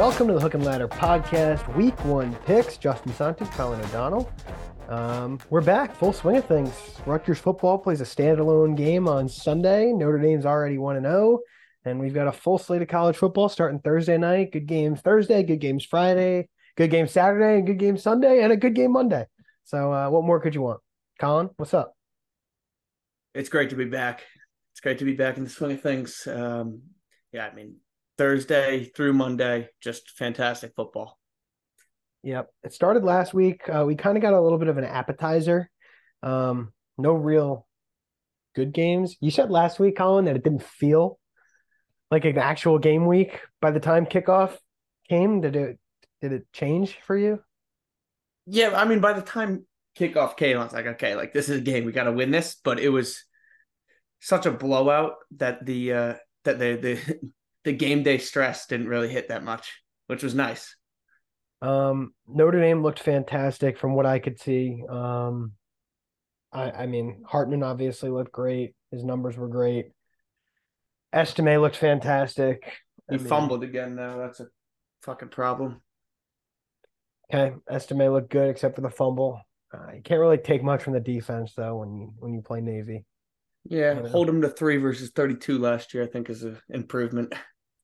Welcome to the Hook 'em Ladder Podcast, Week 1 picks. Justin Santi, Colin O'Donnell. We're back, full swing of things. Rutgers football plays a standalone game on Sunday. Notre Dame's already 1-0, and we've got a full slate of college football starting Thursday night. Good games Thursday, good games Friday, good game Saturday, and good game Sunday, and a good game Monday. So what more could you want? Colin, what's up? It's great to be back. It's great to be back in the swing of things. Thursday through Monday, just fantastic football. Yep. It started last week. We kind of got a little bit of an appetizer. No real good games. You said last week, Colin, that it didn't feel like an actual game week by the time kickoff came. Did it change for you? Yeah. I mean, by the time kickoff came, I was like, okay, like this is a game. We got to win this. But it was such a blowout that the game day stress didn't really hit that much, which was nice. Notre Dame looked fantastic from what I could see. I mean, Hartman obviously looked great. His numbers were great. Estime looked fantastic. He fumbled again, though. That's a fucking problem. Okay. Estime looked good except for the fumble. You can't really take much from the defense, though, when you play Navy. Yeah, hold them to 3 versus 32 last year, I think, is an improvement.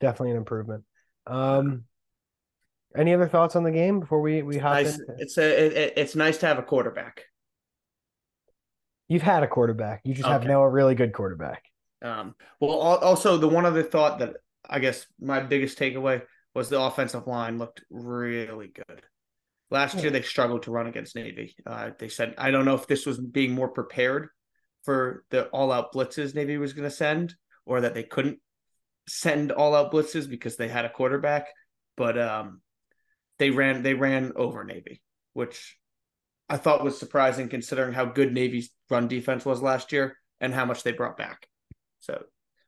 Definitely an improvement. Any other thoughts on the game before we hop in? It's nice to have a quarterback. You've had a quarterback. You just have now a really good quarterback. Also, the one other thought that I guess my biggest takeaway was the offensive line looked really good. Last year, they struggled to run against Navy. They said, I don't know if this was being more prepared for the all-out blitzes Navy was going to send, or that they couldn't send all-out blitzes because they had a quarterback, but they ran over Navy, which I thought was surprising considering how good Navy's run defense was last year and how much they brought back. So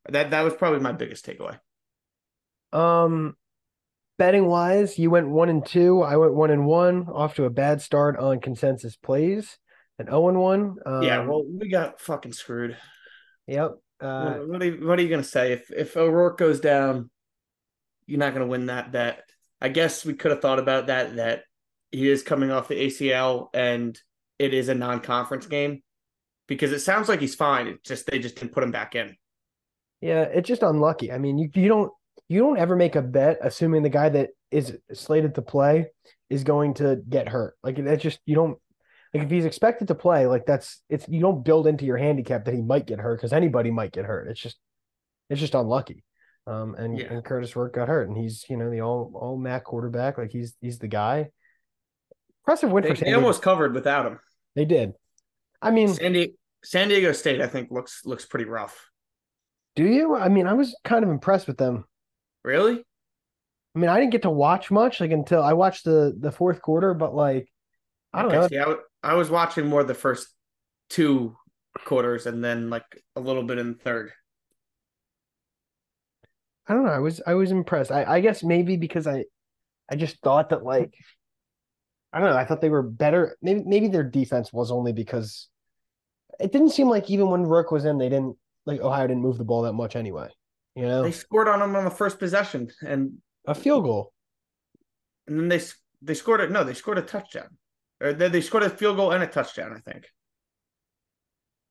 that was probably my biggest takeaway. Betting wise, you went 1-2. I went 1-1, off to a bad start on consensus plays. An 0-1. We got fucking screwed. Yep. What are you going to say? If O'Rourke goes down, you're not going to win that bet. I guess we could have thought about that he is coming off the ACL and it is a non-conference game, because it sounds like he's fine. It's just they just didn't put him back in. Yeah, it's just unlucky. I mean, you don't ever make a bet assuming the guy that is slated to play is going to get hurt. Like, that's just – you don't – like, if he's expected to play, like, you don't build into your handicap that he might get hurt, because anybody might get hurt. It's just unlucky. And Curtis Work got hurt, and he's, you know, the all MAC quarterback. Like, he's the guy. Impressive win for San Diego. They almost covered without him. They did. I mean, San Diego State, I think, looks pretty rough. Do you? I mean, I was kind of impressed with them. Really? I mean, I didn't get to watch much, like, until I watched the fourth quarter, but, like, I don't know. Yeah, I was watching more the first two quarters and then, like, a little bit in the third. I don't know. I was impressed. I guess maybe because I just thought that, like, I don't know. I thought they were better. Maybe their defense was, only because it didn't seem like even when Rourke was in, they didn't, like, Ohio didn't move the ball that much anyway. You know, they scored on him on the first possession and a field goal, and then they scored a touchdown. Or they scored a field goal and a touchdown, I think.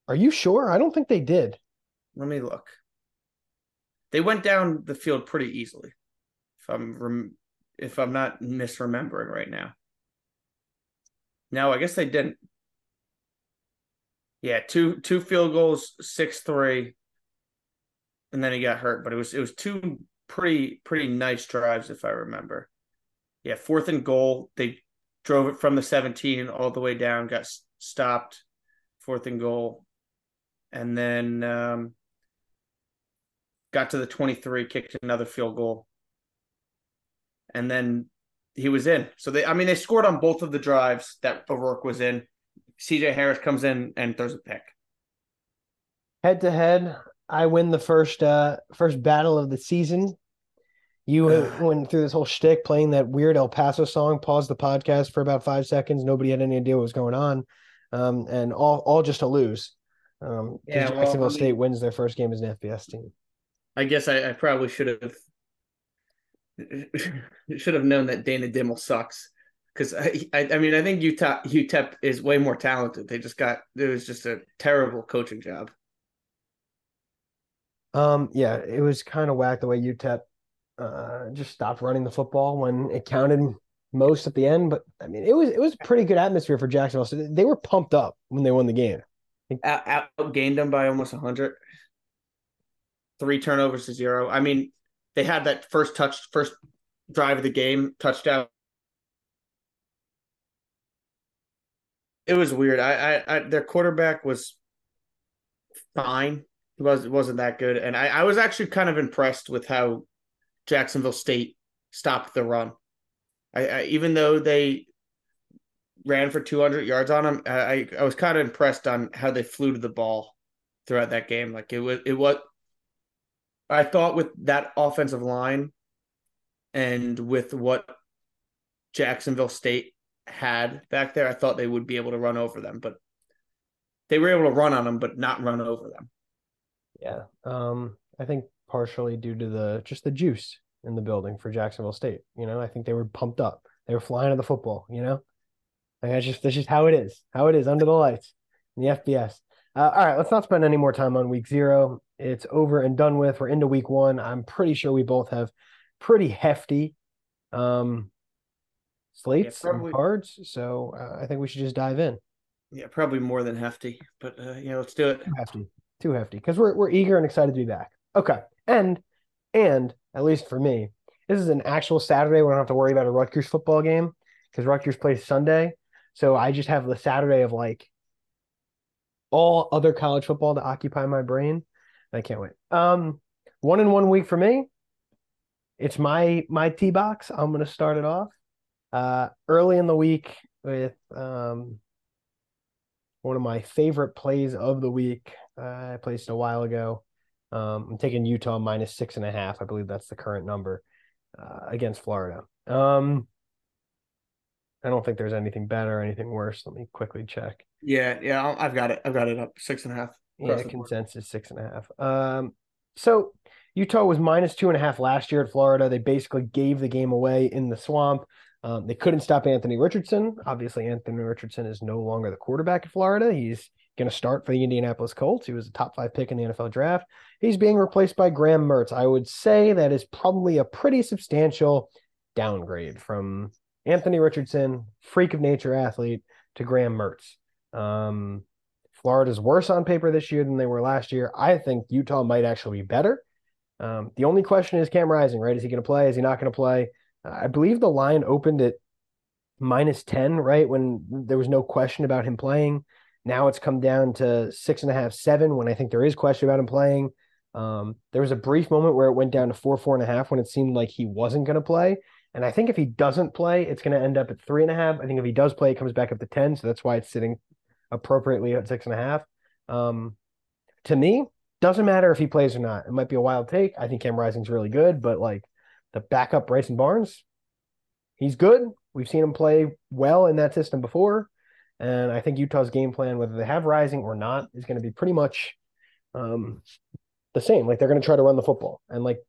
Are you sure? I don't think they did. Let me look. They went down the field pretty easily, if I'm not misremembering right now. No, I guess they didn't. Yeah, two field goals, 6-3, and then he got hurt. But it was two pretty nice drives, if I remember. Yeah, 4th and goal, they drove it from the 17 all the way down, got stopped, 4th and goal. And then got to the 23, kicked another field goal. And then he was in. So they scored on both of the drives that O'Rourke was in. CJ Harris comes in and throws a pick. Head to head, I win the first battle of the season. You went through this whole shtick playing that weird El Paso song, paused the podcast for about 5 seconds. Nobody had any idea what was going on, and all just to lose. Jacksonville State wins their first game as an FBS team. I guess I probably should have should have known that Dana Dimmel sucks. Because I mean, I think UTEP is way more talented. They just got, it was just a terrible coaching job. Yeah, it was kind of whack the way UTEP just stopped running the football when it counted most at the end. But I mean, it was a pretty good atmosphere for Jacksonville. So they were pumped up when they won the game. Outgained them by almost 100. 3 turnovers to 0. I mean, they had that first drive of the game touchdown. It was weird. Their quarterback was fine. It wasn't that good. And I was actually kind of impressed with how Jacksonville State stopped the run. I even though they ran for 200 yards on them, I was kind of impressed on how they flew to the ball throughout that game. Like it was I thought with that offensive line and with what Jacksonville State had back there, I thought they would be able to run over them, but they were able to run on them, but not run over them. Yeah. I think partially due to the juice in the building for Jacksonville State. You know, I think they were pumped up. They were flying to the football, you know, and that's just how it is under the lights in the FBS. All right. Let's not spend any more time on week 0. It's over and done with. We're into week 1. I'm pretty sure we both have pretty hefty, slates and cards, so I think we should just dive in. Yeah, probably more than hefty, but let's do it. Too hefty, because we're eager and excited to be back. Okay, and at least for me, this is an actual Saturday. We don't have to worry about a Rutgers football game because Rutgers plays Sunday, so I just have the Saturday of like all other college football to occupy my brain. I can't wait. 1 in 1 week for me. It's my tee box. I'm gonna start it off. Early in the week with one of my favorite plays of the week. I placed a while ago. I'm taking Utah minus 6.5. I believe that's the current number against Florida. I don't think there's anything better or anything worse. Let me quickly check. Yeah, I've got it up 6.5. Yeah, consensus 6.5. So Utah was minus 2.5 last year at Florida. They basically gave the game away in the swamp. They couldn't stop Anthony Richardson. Obviously, Anthony Richardson is no longer the quarterback at Florida. He's going to start for the Indianapolis Colts. He was a top 5 pick in the NFL draft. He's being replaced by Graham Mertz. I would say that is probably a pretty substantial downgrade from Anthony Richardson, freak of nature athlete, to Graham Mertz. Florida's worse on paper this year than they were last year. I think Utah might actually be better. The only question is Cam Rising, right? Is he going to play? Is he not going to play? I believe the line opened at minus 10, right, when there was no question about him playing. Now it's come down to 6.5, 7, when I think there is question about him playing. There was a brief moment where it went down to 4, 4.5, when it seemed like he wasn't going to play. And I think if he doesn't play, it's going to end up at 3.5. I think if he does play, it comes back up to 10. So that's why it's sitting appropriately at 6.5. To me, doesn't matter if he plays or not. It might be a wild take. I think Cam Rising's really good, but like, the backup Bryson Barnes, he's good. We've seen him play well in that system before. And I think Utah's game plan, whether they have Rising or not, is going to be pretty much the same. Like, they're going to try to run the football. And, like,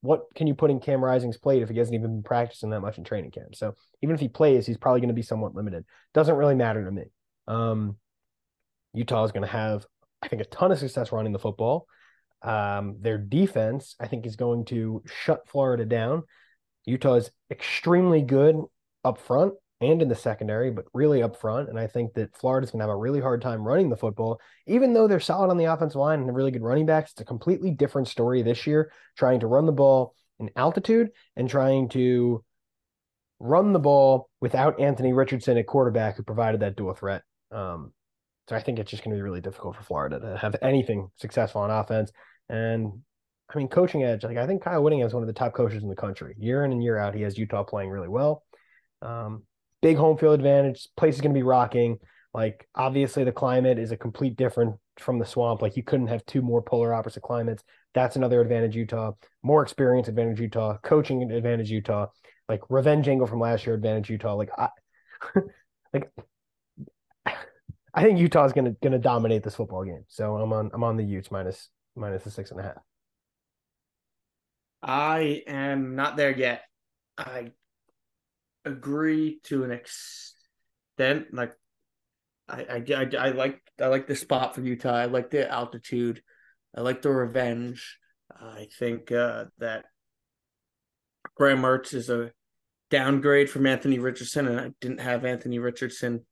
what can you put in Cam Rising's plate if he hasn't even been practicing that much in training camp? So even if he plays, he's probably going to be somewhat limited. Doesn't really matter to me. Utah is going to have, I think, a ton of success running the football. Their defense, I think, is going to shut Florida down. Utah is extremely good up front and in the secondary, but really up front. And I think that Florida's going to have a really hard time running the football, even though they're solid on the offensive line and really good running backs. It's a completely different story this year, trying to run the ball in altitude and trying to run the ball without Anthony Richardson at quarterback, who provided that dual threat. So I think it's just going to be really difficult for Florida to have anything successful on offense. And, I mean, coaching edge, like, I think Kyle Whittingham is one of the top coaches in the country. Year in and year out, he has Utah playing really well. Big home field advantage. Place is going to be rocking. Like, obviously, the climate is a complete different from the swamp. Like, you couldn't have two more polar opposite climates. That's another advantage, Utah. More experience advantage, Utah. Coaching advantage, Utah. Like, revenge angle from last year advantage, Utah. Like, I think Utah is going to dominate this football game. So I'm on the Utes minus the 6.5. I am not there yet. I agree to an extent. Like, I like the spot for Utah. I like the altitude. I like the revenge. I think that Graham Mertz is a downgrade from Anthony Richardson, and I didn't have Anthony Richardson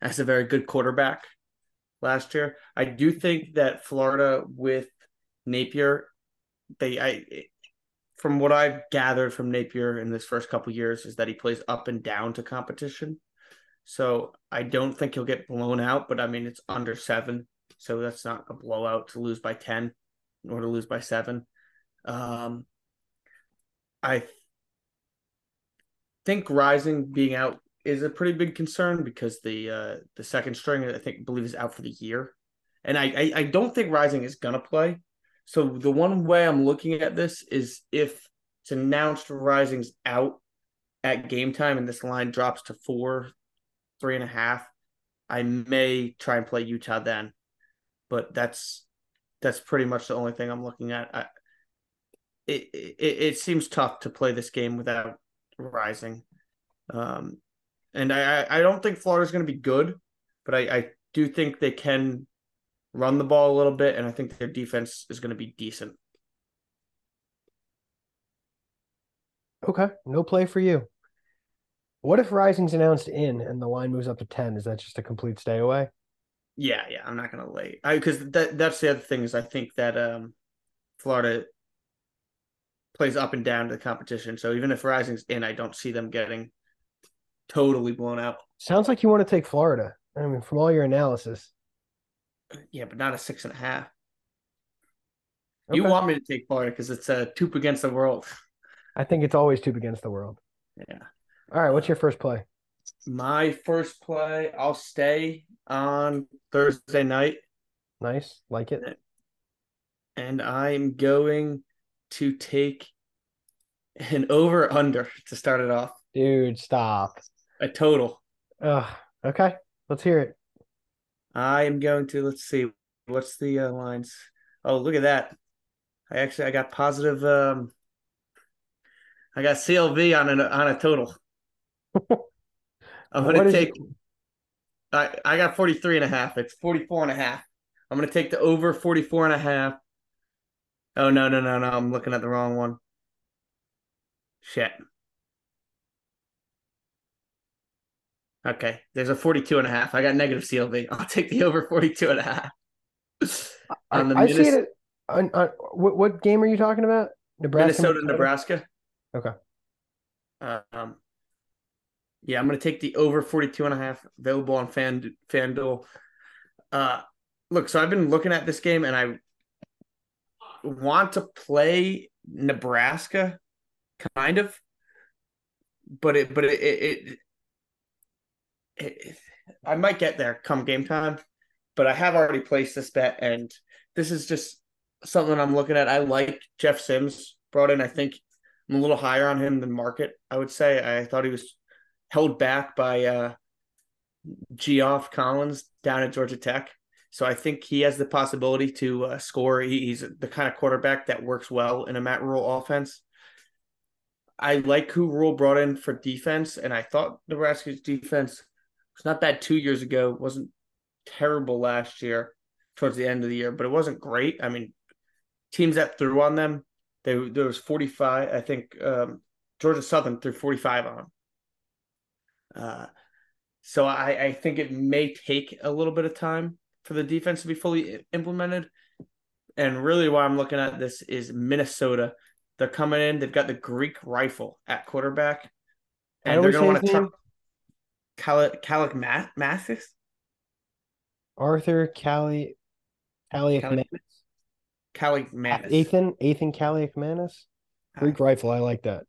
as a very good quarterback last year. I do think that Florida with Napier, from what I've gathered from Napier in this first couple of years is that he plays up and down to competition. So I don't think he'll get blown out, but I mean, it's under 7. So that's not a blowout to lose by 10 or to lose by 7. I think Rising being out is a pretty big concern because the second string, I believe is out for the year. And I don't think Rising is going to play. So the one way I'm looking at this is if it's announced Rising's out at game time and this line drops to 4, 3.5, I may try and play Utah then. But that's pretty much the only thing I'm looking at. It seems tough to play this game without Rising. And I don't think Florida's going to be good, but I do think they can run the ball a little bit, and I think their defense is going to be decent. Okay, no play for you. What if Rising's announced in and the line moves up to 10? Is that just a complete stay away? Yeah, I'm not going to lay. Because that's the other thing is I think that Florida plays up and down to the competition. So even if Rising's in, I don't see them getting totally blown out. Sounds like you want to take Florida. I mean, from all your analysis. Yeah, but not a 6.5. Okay. You want me to take Florida because it's a Toop against the world. I think it's always Toop against the world. Yeah. All right, what's your first play? My first play, I'll stay on Thursday night. Nice, like it. And I'm going to take an over-under to start it off. Dude, stop. A total. Okay, let's hear it. I am going to, let's see, what's the lines? Oh, look at that. I got positive. I got CLV on a total. I'm going to take, I got 43.5. It's 44.5. I'm going to take the over 44.5. Oh, no. I'm looking at the wrong one. Shit. Okay, there's a 42.5. I got negative CLV. I'll take the over 42.5. I see it. What game are you talking about? Minnesota, Nebraska. Okay. Yeah, I'm going to take the over 42.5. Available on FanDuel. Look, so I've been looking at this game, and I want to play Nebraska, kind of, but I might get there come game time, but I have already placed this bet, and this is just something I'm looking at. I like Jeff Sims brought in. I think I'm a little higher on him than market, I would say. I thought he was held back by Geoff Collins down at Georgia Tech. So I think he has the possibility to score. He's the kind of quarterback that works well in a Matt Rule offense. I like who Rule brought in for defense, and I thought Nebraska's defense – it's not bad 2 years ago. It wasn't terrible last year towards the end of the year, but it wasn't great. I mean, teams that threw on them, there was 45. I think Georgia Southern threw 45 on them. So I think it may take a little bit of time for the defense to be fully implemented. And really why I'm looking at this is Minnesota. They're coming in. They've got the Greek rifle at quarterback. And they're going to want to try – Kaliq Mathis? Arthur Kaliq Mathis. Ethan Kaliq Mathis? Greek rifle, I like that.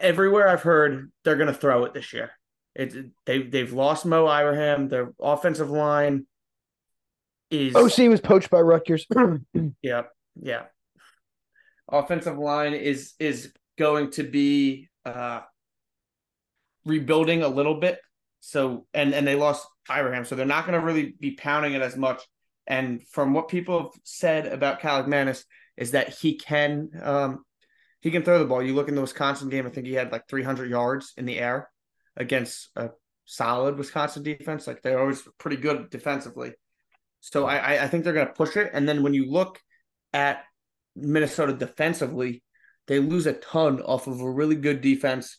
Everywhere I've heard, they're going to throw it this year. They've lost Mo Ibrahim. Their offensive line is... OC was poached by Rutgers. Yeah. Offensive line is going to be... rebuilding a little bit, so and they lost Ibrahim, so they're not going to really be pounding it as much. And from what people have said about Kaliq Mathis is that he can He can throw the ball. You look in the Wisconsin game, I think he had like 300 yards in the air against a solid Wisconsin defense. Like, they're always pretty good defensively. So I think they're going to push it. And then when you look at Minnesota defensively, they lose a ton off of a really good defense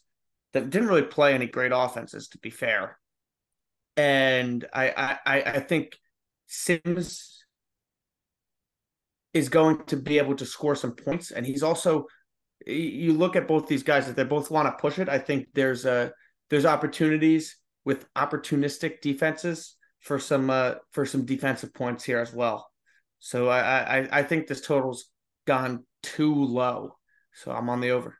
that didn't really play any great offenses, to be fair. And I think Sims is going to be able to score some points. And he's also, you look at both these guys, if they both want to push it, I think there's opportunities with opportunistic defenses for some defensive points here as well. So I think this total's gone too low. So I'm on the over.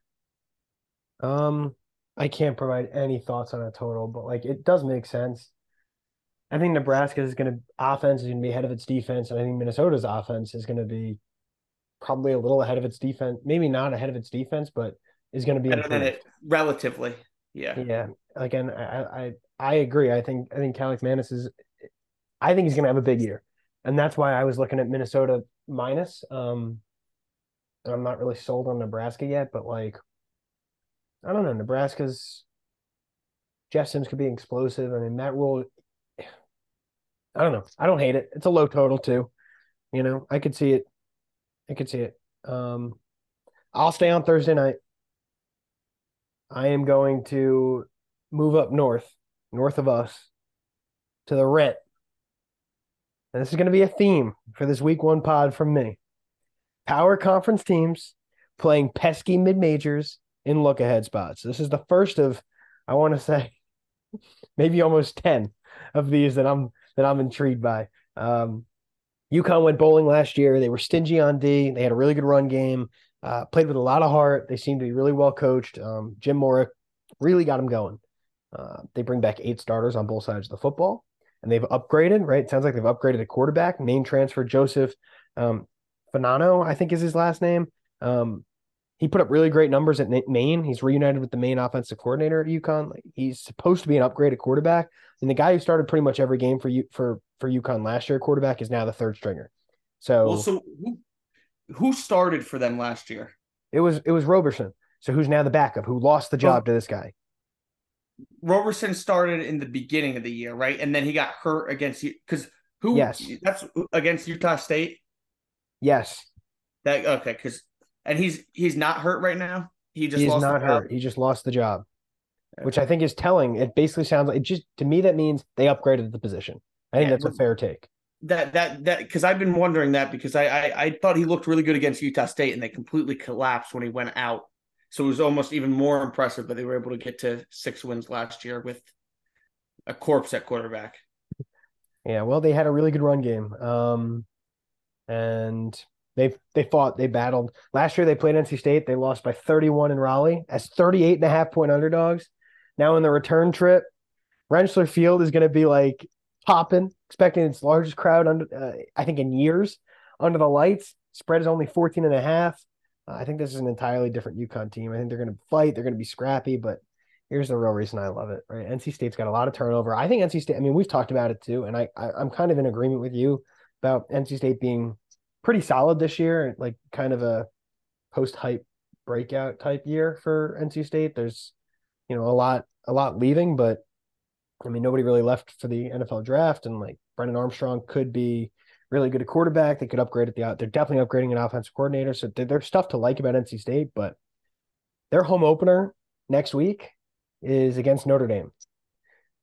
I can't provide any thoughts on a total, but like, it does make sense. I think Nebraska's offense is going to be ahead of its defense, and I think Minnesota's offense is going to be probably a little ahead of its defense. Maybe not ahead of its defense, but is going to be better than it relatively. Yeah. Yeah. Again, I agree. I think Kaliq Mathis I think he's going to have a big year, and that's why I was looking at Minnesota minus. And I'm not really sold on Nebraska yet, but like, I don't know. Nebraska's Jeff Sims could be explosive. I mean, that rule. I don't know. I don't hate it. It's a low total too. You know, I could see it. I'll stay on Thursday night. I am going to move up north of us, to the rent. And this is going to be a theme for this week one pod from me. Power conference teams playing pesky mid-majors in look-ahead spots. This is the first of, I want to say, maybe almost 10 of these that I'm intrigued by. UConn went bowling last year. They were stingy on D. They had a really good run game, played with a lot of heart. They seem to be really well coached. Jim Mora really got them going. They bring back 8 starters on both sides of the football, and they've upgraded, right? It sounds like they've upgraded a quarterback. Maine transfer Joseph Bonanno, I think is his last name. He put up really great numbers at Maine. He's reunited with the Maine offensive coordinator at UConn. He's supposed to be an upgraded quarterback. And the guy who started pretty much every game for UConn last year, quarterback, is now the third stringer. So who started for them last year? It was Roberson. So who's now the backup, who lost the job to this guy? Roberson started in the beginning of the year, right? And then he got hurt against you because who? Yes, that's against Utah State. Yes. And he's not hurt right now. He just lost the job, okay, which I think is telling. It basically sounds like, it just to me that means they upgraded the position. I think that's a fair take. That because I've been wondering that because I thought he looked really good against Utah State and they completely collapsed when he went out. So it was almost even more impressive that they were able to get to 6 wins last year with a corpse at quarterback. Yeah, well, they had a really good run game, and. They fought, they battled. Last year they played NC State. They lost by 31 in Raleigh as 38.5-point underdogs. Now in the return trip, Rensselaer Field is going to be like popping, expecting its largest crowd in years. Under the lights, spread is only 14.5. I think this is an entirely different UConn team. I think they're going to fight. They're going to be scrappy, but here's the real reason I love it. Right, NC State's got a lot of turnover. I think NC State. I mean, we've talked about it too, and I'm kind of in agreement with you about NC State being pretty solid this year, like kind of a post-hype breakout type year for NC State. There's, a lot leaving, but I mean, nobody really left for the NFL draft, and like Brennan Armstrong could be really good at quarterback. They could upgrade they're definitely upgrading an offensive coordinator. So there's stuff to like about NC State, but their home opener next week is against Notre Dame.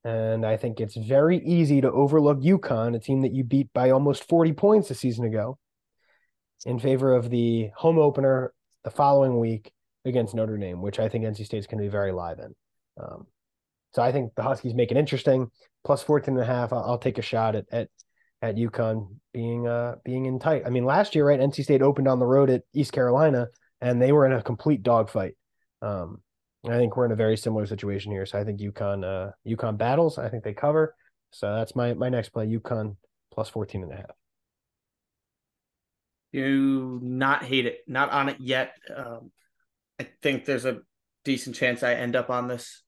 And I think it's very easy to overlook UConn, a team that you beat by almost 40 points a season ago, in favor of the home opener the following week against Notre Dame, which I think NC State's going to be very live in. So I think the Huskies make it interesting. Plus 14.5, I'll take a shot at UConn being in tight. I mean, last year, right, NC State opened on the road at East Carolina, and they were in a complete dogfight. I think we're in a very similar situation here. So I think UConn battles. I think they cover. So that's my next play, UConn plus 14.5. Do not hate it. Not on it yet. I think there's a decent chance I end up on this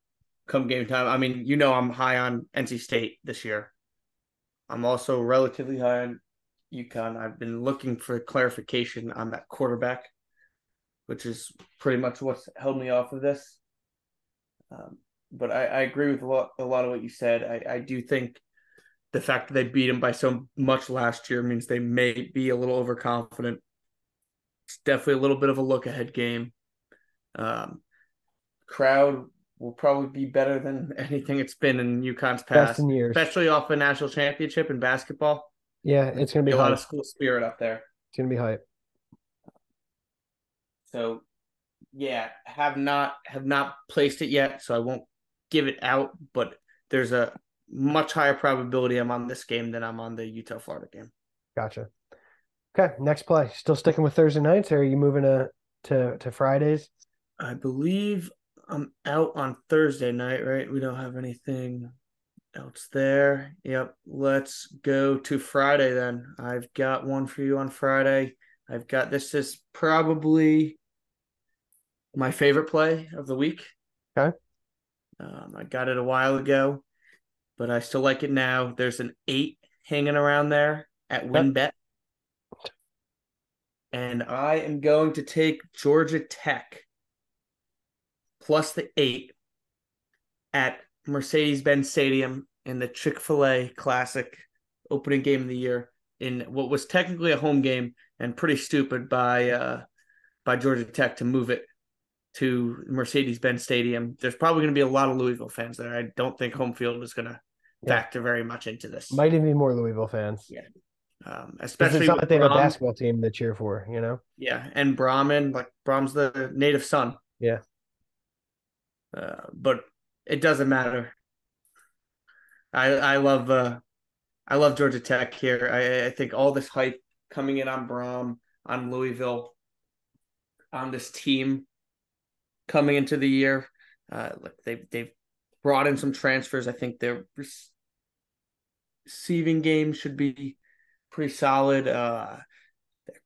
come game time. I mean, I'm high on NC State this year. I'm also relatively high on UConn. I've been looking for clarification on that quarterback. which is pretty much what's held me off of this. But I agree with a lot of what you said. I do think the fact that they beat him by so much last year means they may be a little overconfident. It's definitely a little bit of a look-ahead game. Crowd will probably be better than anything it's been in UConn's past, especially off a national championship in basketball. Yeah, it's going to be a lot of school spirit up there. It's going to be hype. So, yeah, have not placed it yet, so I won't give it out, but there's a much higher probability I'm on this game than I'm on the Utah-Florida game. Gotcha. Okay, next play. Still sticking with Thursday nights, or are you moving to Fridays? I believe I'm out on Thursday night, right? We don't have anything else there. Yep, let's go to Friday then. I've got one for you on Friday. I've got this is probably my favorite play of the week. Okay. I got it a while ago, but I still like it now. There's an 8 hanging around there at WinBet. And I am going to take Georgia Tech plus the 8 at Mercedes-Benz Stadium in the Chick-fil-A Classic opening game of the year in what was technically a home game and pretty stupid by Georgia Tech to move it to Mercedes-Benz Stadium. There's probably going to be a lot of Louisville fans there. I don't think home field is going to factor very much into this. Might even be more Louisville fans. Yeah. Especially it's not that they have a basketball team to cheer for, you know? Yeah, and Brahman, like Brahm's the native son. Yeah. But it doesn't matter. I love Georgia Tech here. I think all this hype coming in on Braum, on Louisville, on this team coming into the year. Look, they've brought in some transfers. I think their receiving game should be pretty solid. Their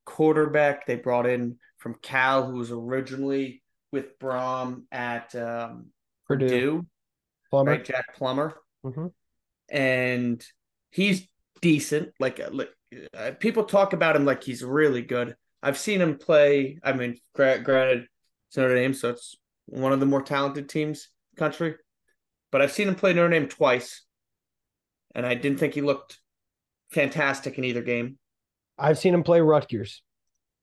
quarterback they brought in from Cal, who was originally with Braum at Purdue. Plummer. Right? Jack Plummer. Mm-hmm. And he's decent. Like people talk about him like he's really good. I've seen him play. I mean, granted, it's Notre Dame, so it's one of the more talented teams in the country. But I've seen him play Notre Dame twice, and I didn't think he looked fantastic in either game. I've seen him play Rutgers.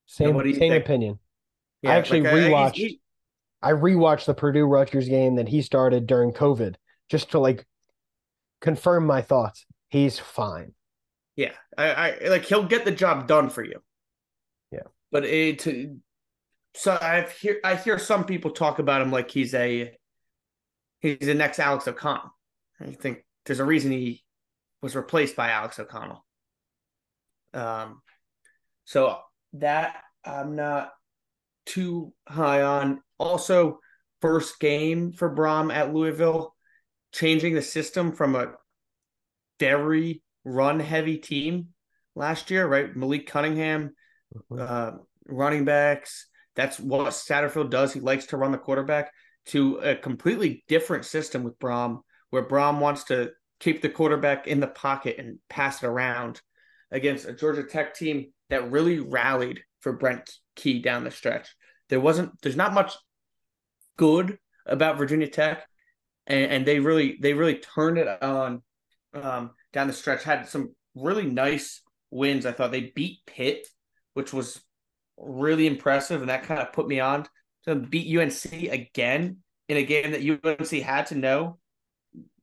Same opinion. Yeah, I actually rewatched. I rewatched the Purdue Rutgers game that he started during COVID just to confirm my thoughts. He's fine. Yeah, I he'll get the job done for you. Yeah, but I hear some people talk about him like he's the next Alex O'Connell. I think there's a reason he was replaced by Alex O'Connell. So that I'm not too high on. Also, first game for Braum at Louisville, changing the system from a very run-heavy team last year, right? Malik Cunningham, running backs. That's what Satterfield does. He likes to run the quarterback to a completely different system with Braum, where Braum wants to keep the quarterback in the pocket and pass it around against a Georgia Tech team that really rallied for Brent Key down the stretch. There's not much good about Virginia Tech, and they really turned it on down the stretch. Had some really nice wins. I thought they beat Pitt, which was really impressive, and that kind of put me on to beat UNC again in a game that UNC had to know.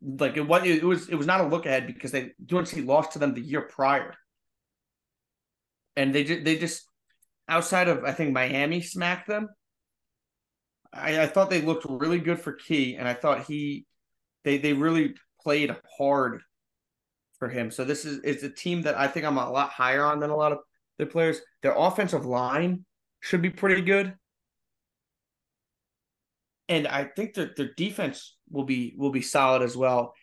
It was not a look ahead because UNC lost to them the year prior, and they just. Outside of, I think, Miami smacked them. I thought they looked really good for Key, and I thought they really played hard for him. So it's a team that I think I'm a lot higher on than a lot of their players. Their offensive line should be pretty good, and I think that their defense will be solid as well.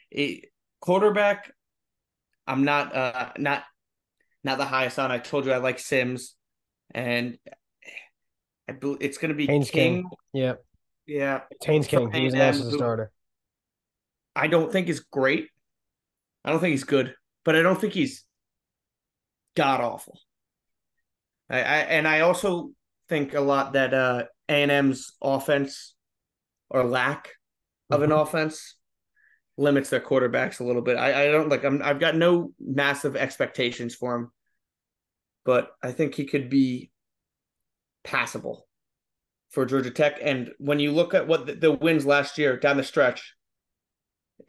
Quarterback, I'm not the highest on. I told you I like Sims. And I believe it's going to be Haynes King. Yeah. It's Haynes King. He's an excellent starter. I don't think he's great. I don't think he's good, but I don't think he's god awful. I also think a lot that A&M's offense, or lack of an offense, limits their quarterbacks a little bit. I've got no massive expectations for him, but I think he could be passable for Georgia Tech. And when you look at what the wins last year down the stretch,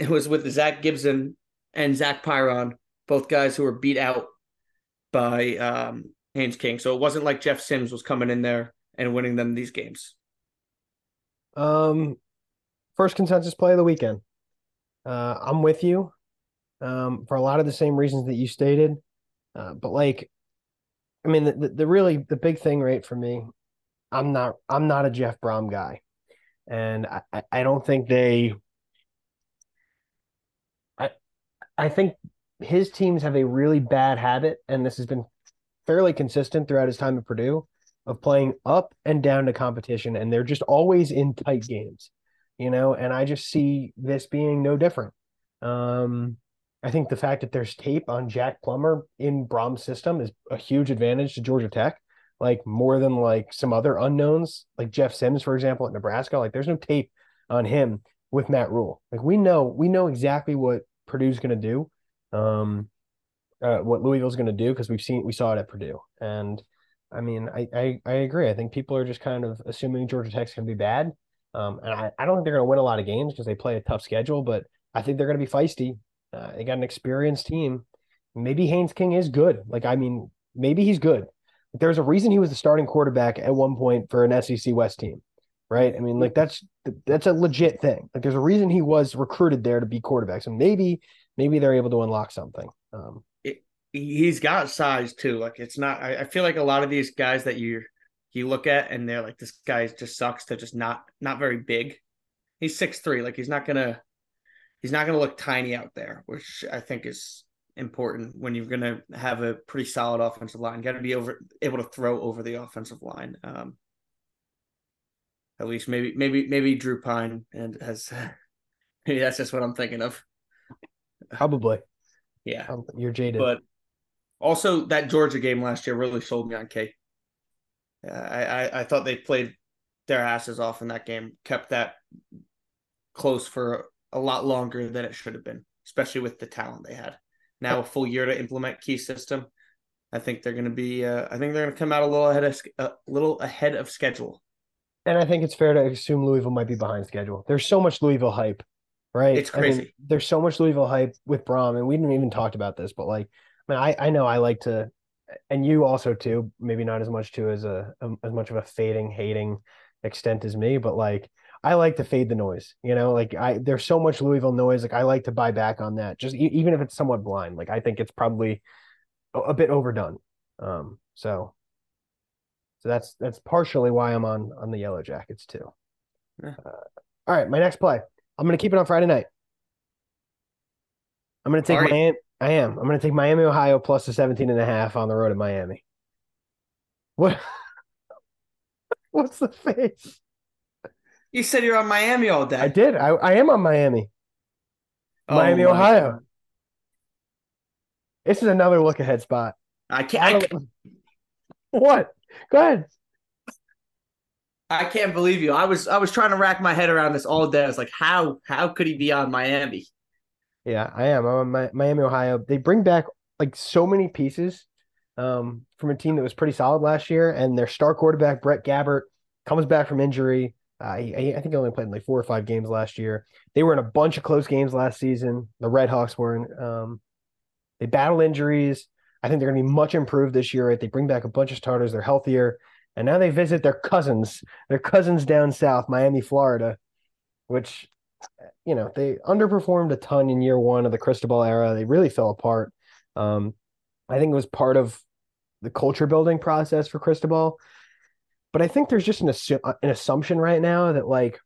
it was with Zach Gibson and Zach Pyron, both guys who were beat out by Haynes King. So it wasn't like Jeff Sims was coming in there and winning them these games. First consensus play of the weekend. I'm with you for a lot of the same reasons that you stated. The big thing, right, for me, I'm not a Jeff Brohm guy. And I don't think I think his teams have a really bad habit, and this has been fairly consistent throughout his time at Purdue, of playing up and down to competition, and they're just always in tight games, you know, and I just see this being no different. I think the fact that there's tape on Jack Plummer in Brom's system is a huge advantage to Georgia Tech, like more than like some other unknowns, like Jeff Sims, for example, at Nebraska. Like there's no tape on him with Matt Rule. Like we know exactly what Purdue's going to do, what Louisville's going to do, because we saw it at Purdue. And I mean, I agree. I think people are just kind of assuming Georgia Tech's going to be bad. And I don't think they're going to win a lot of games because they play a tough schedule, but I think they're going to be feisty. They got an experienced team. Maybe Haynes King is good. Maybe he's good. But there's a reason he was the starting quarterback at one point for an SEC West team, right? I mean, like that's a legit thing. Like there's a reason he was recruited there to be quarterback. So maybe they're able to unlock something. He's got size too. Like it's not, I feel like a lot of these guys that you look at and they're like, this guy just sucks. They're just not very big. He's 6'3". Like he's not going to look tiny out there, which I think is important when you're going to have a pretty solid offensive line. Got to be able to throw over the offensive line. At least maybe Drew Pine maybe that's just what I'm thinking of. Probably. Yeah. You're jaded. But also that Georgia game last year really sold me on K. I thought they played their asses off in that game, kept that close for a lot longer than it should have been, especially with the talent they had. Now a full year to implement Key's system. I think they're going to be. I think they're going to come out a little ahead of schedule. And I think it's fair to assume Louisville might be behind schedule. There's so much Louisville hype, right? It's crazy. I mean, there's so much Louisville hype with Brohm, and we didn't even talk about this, but like, I mean, I know I like to. And you also too, maybe not as much too as as much of a hating extent as me, but like I like to fade the noise, you know. Like there's so much Louisville noise. Like I like to buy back on that, just even if it's somewhat blind. Like I think it's probably a bit overdone. So that's partially why I'm on the Yellow Jackets too. Yeah. All right, my next play. I'm gonna keep it on Friday night. I'm gonna take Miami. I'm going to take Miami, Ohio plus the 17.5 on the road at Miami. What? What's the face? You said you're on Miami all day. I did. I am on Miami. Miami, Ohio. God. This is another look ahead spot. I can't. What? Go ahead. I can't believe you. I was trying to rack my head around this all day. I was like, how could he be on Miami? Yeah, I am. I'm on Miami, Ohio. They bring back like so many pieces from a team that was pretty solid last year, and their star quarterback Brett Gabbert comes back from injury. I think he only played in like 4 or 5 games last year. They were in a bunch of close games last season. The Redhawks weren't. They battled injuries. I think they're going to be much improved this year. Right? They bring back a bunch of starters. They're healthier, and now they visit their cousins down south, Miami, Florida, which. You know, they underperformed a ton in year one of the Cristobal era. They really fell apart. I think it was part of the culture building process for Cristobal. But I think there's just an assumption right now that, like,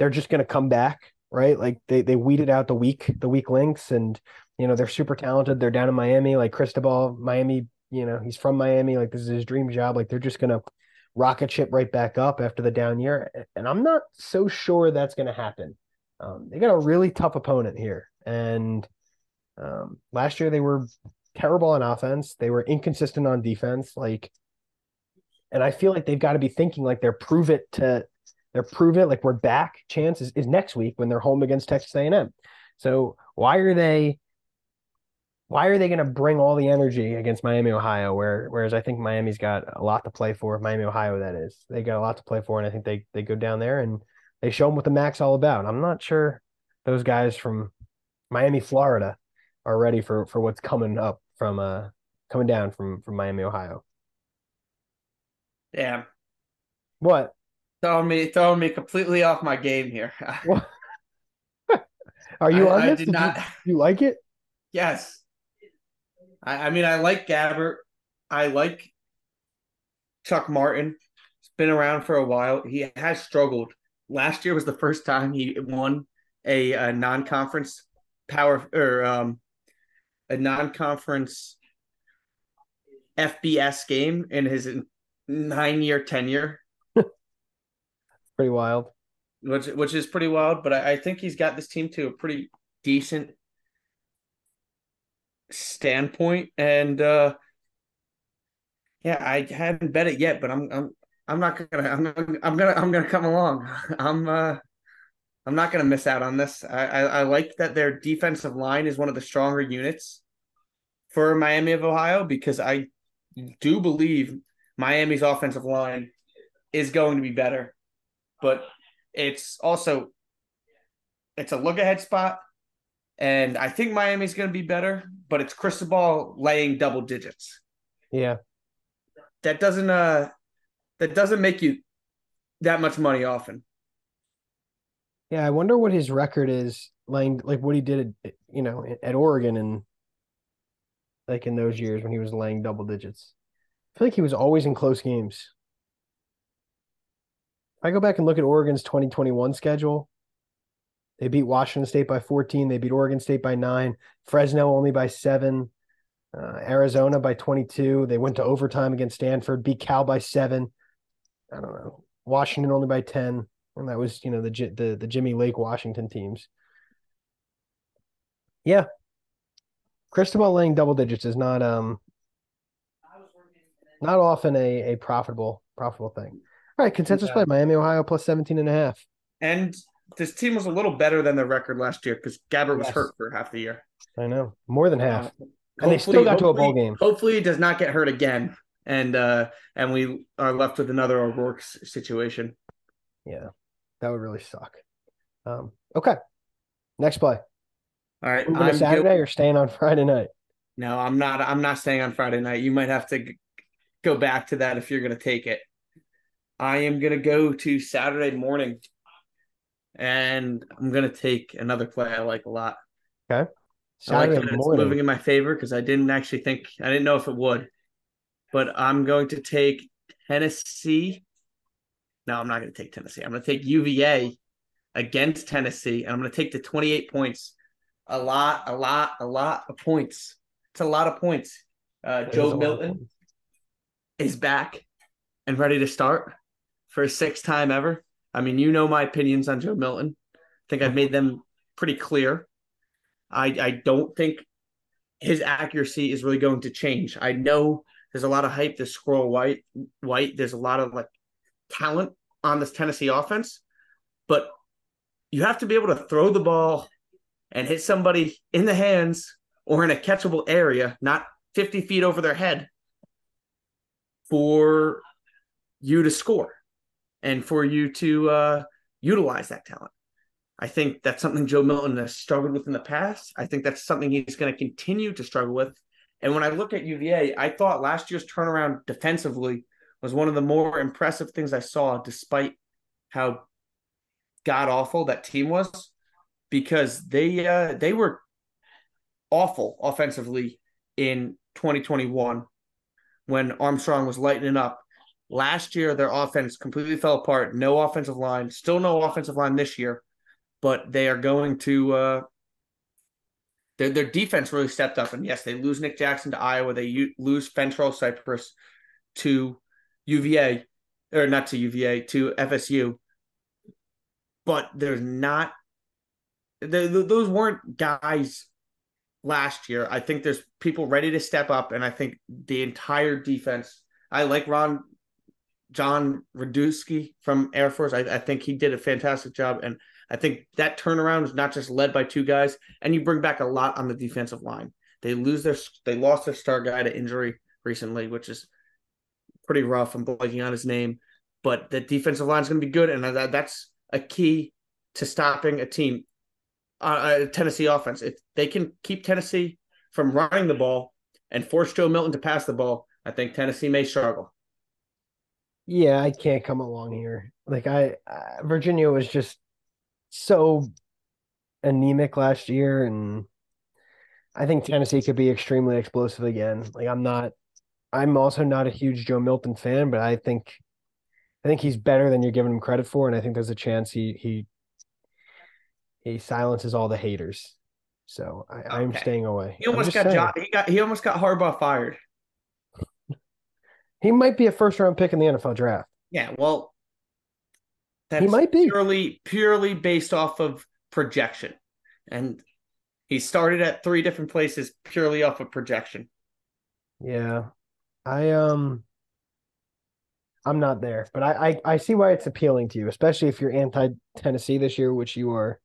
they're just going to come back, right? Like, they weeded out the weak links, and, you know, they're super talented. They're down in Miami, like Cristobal, Miami, you know, he's from Miami. Like, this is his dream job. Like, they're just going to rocket ship right back up after the down year. And I'm not so sure that's going to happen. They got a really tough opponent here. And last year they were terrible on offense. They were inconsistent on defense. Like And I feel like they've got to be thinking like their prove it, like we're back chance is next week when they're home against Texas A&M. So why are they going to bring all the energy against Miami, Ohio, whereas I think Miami's got a lot to play for. Miami, Ohio, that is. They got a lot to play for, and I think they go down there and they show them what the MAC's all about. I'm not sure those guys from Miami, Florida are ready for what's coming up from coming down from Miami, Ohio. Damn. What? Throwing me completely off my game here. Are you on this? I did not. You like it? Yes. I mean, I like Gabbert. I like Chuck Martin. He's been around for a while. He has struggled. Last year was the first time he won a non-conference power or a non-conference FBS game in his 9-year tenure. Pretty wild. Which is pretty wild, but I think he's got this team to a pretty decent standpoint, and I haven't bet it yet, but I'm gonna come along. I'm not gonna miss out on this. I like that their defensive line is one of the stronger units for Miami of Ohio, because I do believe Miami's offensive line is going to be better, but it's a look ahead spot. And I think Miami's going to be better, but it's Cristobal laying double digits. Yeah, that doesn't make you that much money often. Yeah, I wonder what his record is laying, like what he did at Oregon and like in those years when he was laying double digits. I feel like he was always in close games. I go back and look at Oregon's 2021 schedule. They beat Washington State by 14. They beat Oregon State by 9. Fresno only by 7. Arizona by 22. They went to overtime against Stanford. Beat Cal by 7. I don't know. Washington only by 10, and that was the Jimmy Lake Washington teams. Yeah, Cristobal laying double digits is not often a profitable thing. All right, consensus play Miami Ohio plus 17.5. And this team was a little better than their record last year because Gabbert was hurt for half the year. I know. More than half. And they still got to a bowl game. Hopefully he does not get hurt again. And we are left with another O'Rourke situation. Yeah. That would really suck. Okay. Next play. All right. Moving to Saturday or staying on Friday night? No, I'm not staying on Friday night. You might have to go back to that if you're going to take it. I am going to go to Saturday morning. And I'm going to take another play I like a lot. Okay. Saturday I like that it's moving in my favor because I didn't know if it would. But I'm going to take Tennessee. No, I'm not going to take Tennessee. I'm going to take UVA against Tennessee. And I'm going to take the 28 points. A lot of points. It's a lot of points. Joe Milton is back and ready to start for a sixth time ever. I mean, you know my opinions on Joe Milton. I think I've made them pretty clear. I don't think his accuracy is really going to change. I know there's a lot of hype. There's Squirrel White. There's a lot of talent on this Tennessee offense. But you have to be able to throw the ball and hit somebody in the hands or in a catchable area, not 50 feet over their head, for you to score and for you to utilize that talent. I think that's something Joe Milton has struggled with in the past. I think that's something he's going to continue to struggle with. And when I look at UVA, I thought last year's turnaround defensively was one of the more impressive things I saw, despite how god-awful that team was, because they were awful offensively in 2021 when Armstrong was lightening up. Last year, their offense completely fell apart. No offensive line. Still no offensive line this year. But they are going to their defense really stepped up. And, yes, they lose Nick Jackson to Iowa. They lose Fentrell Cypress to UVA – or not to UVA, to FSU. But there's not – those weren't guys last year. I think there's people ready to step up, and I think the entire defense – I like Ron – John Radusky from Air Force. I think he did a fantastic job. And I think that turnaround is not just led by two guys, and you bring back a lot on the defensive line. They lost their star guy to injury recently, which is pretty rough. I'm blanking on his name, but the defensive line is going to be good. And that's a key to stopping a team, a Tennessee offense. If they can keep Tennessee from running the ball and force Joe Milton to pass the ball, I think Tennessee may struggle. Yeah, I can't come along here. Like Virginia was just so anemic last year, and I think Tennessee could be extremely explosive again. Like I'm also not a huge Joe Milton fan, but I think he's better than you're giving him credit for, and I think there's a chance he silences all the haters. So I'm staying away. He almost got Harbaugh fired. He might be a first-round pick in the NFL draft. Yeah, well, that's purely based off of projection. And he started at three different places purely off of projection. Yeah. I'm not there. But I see why it's appealing to you, especially if you're anti-Tennessee this year, which you are.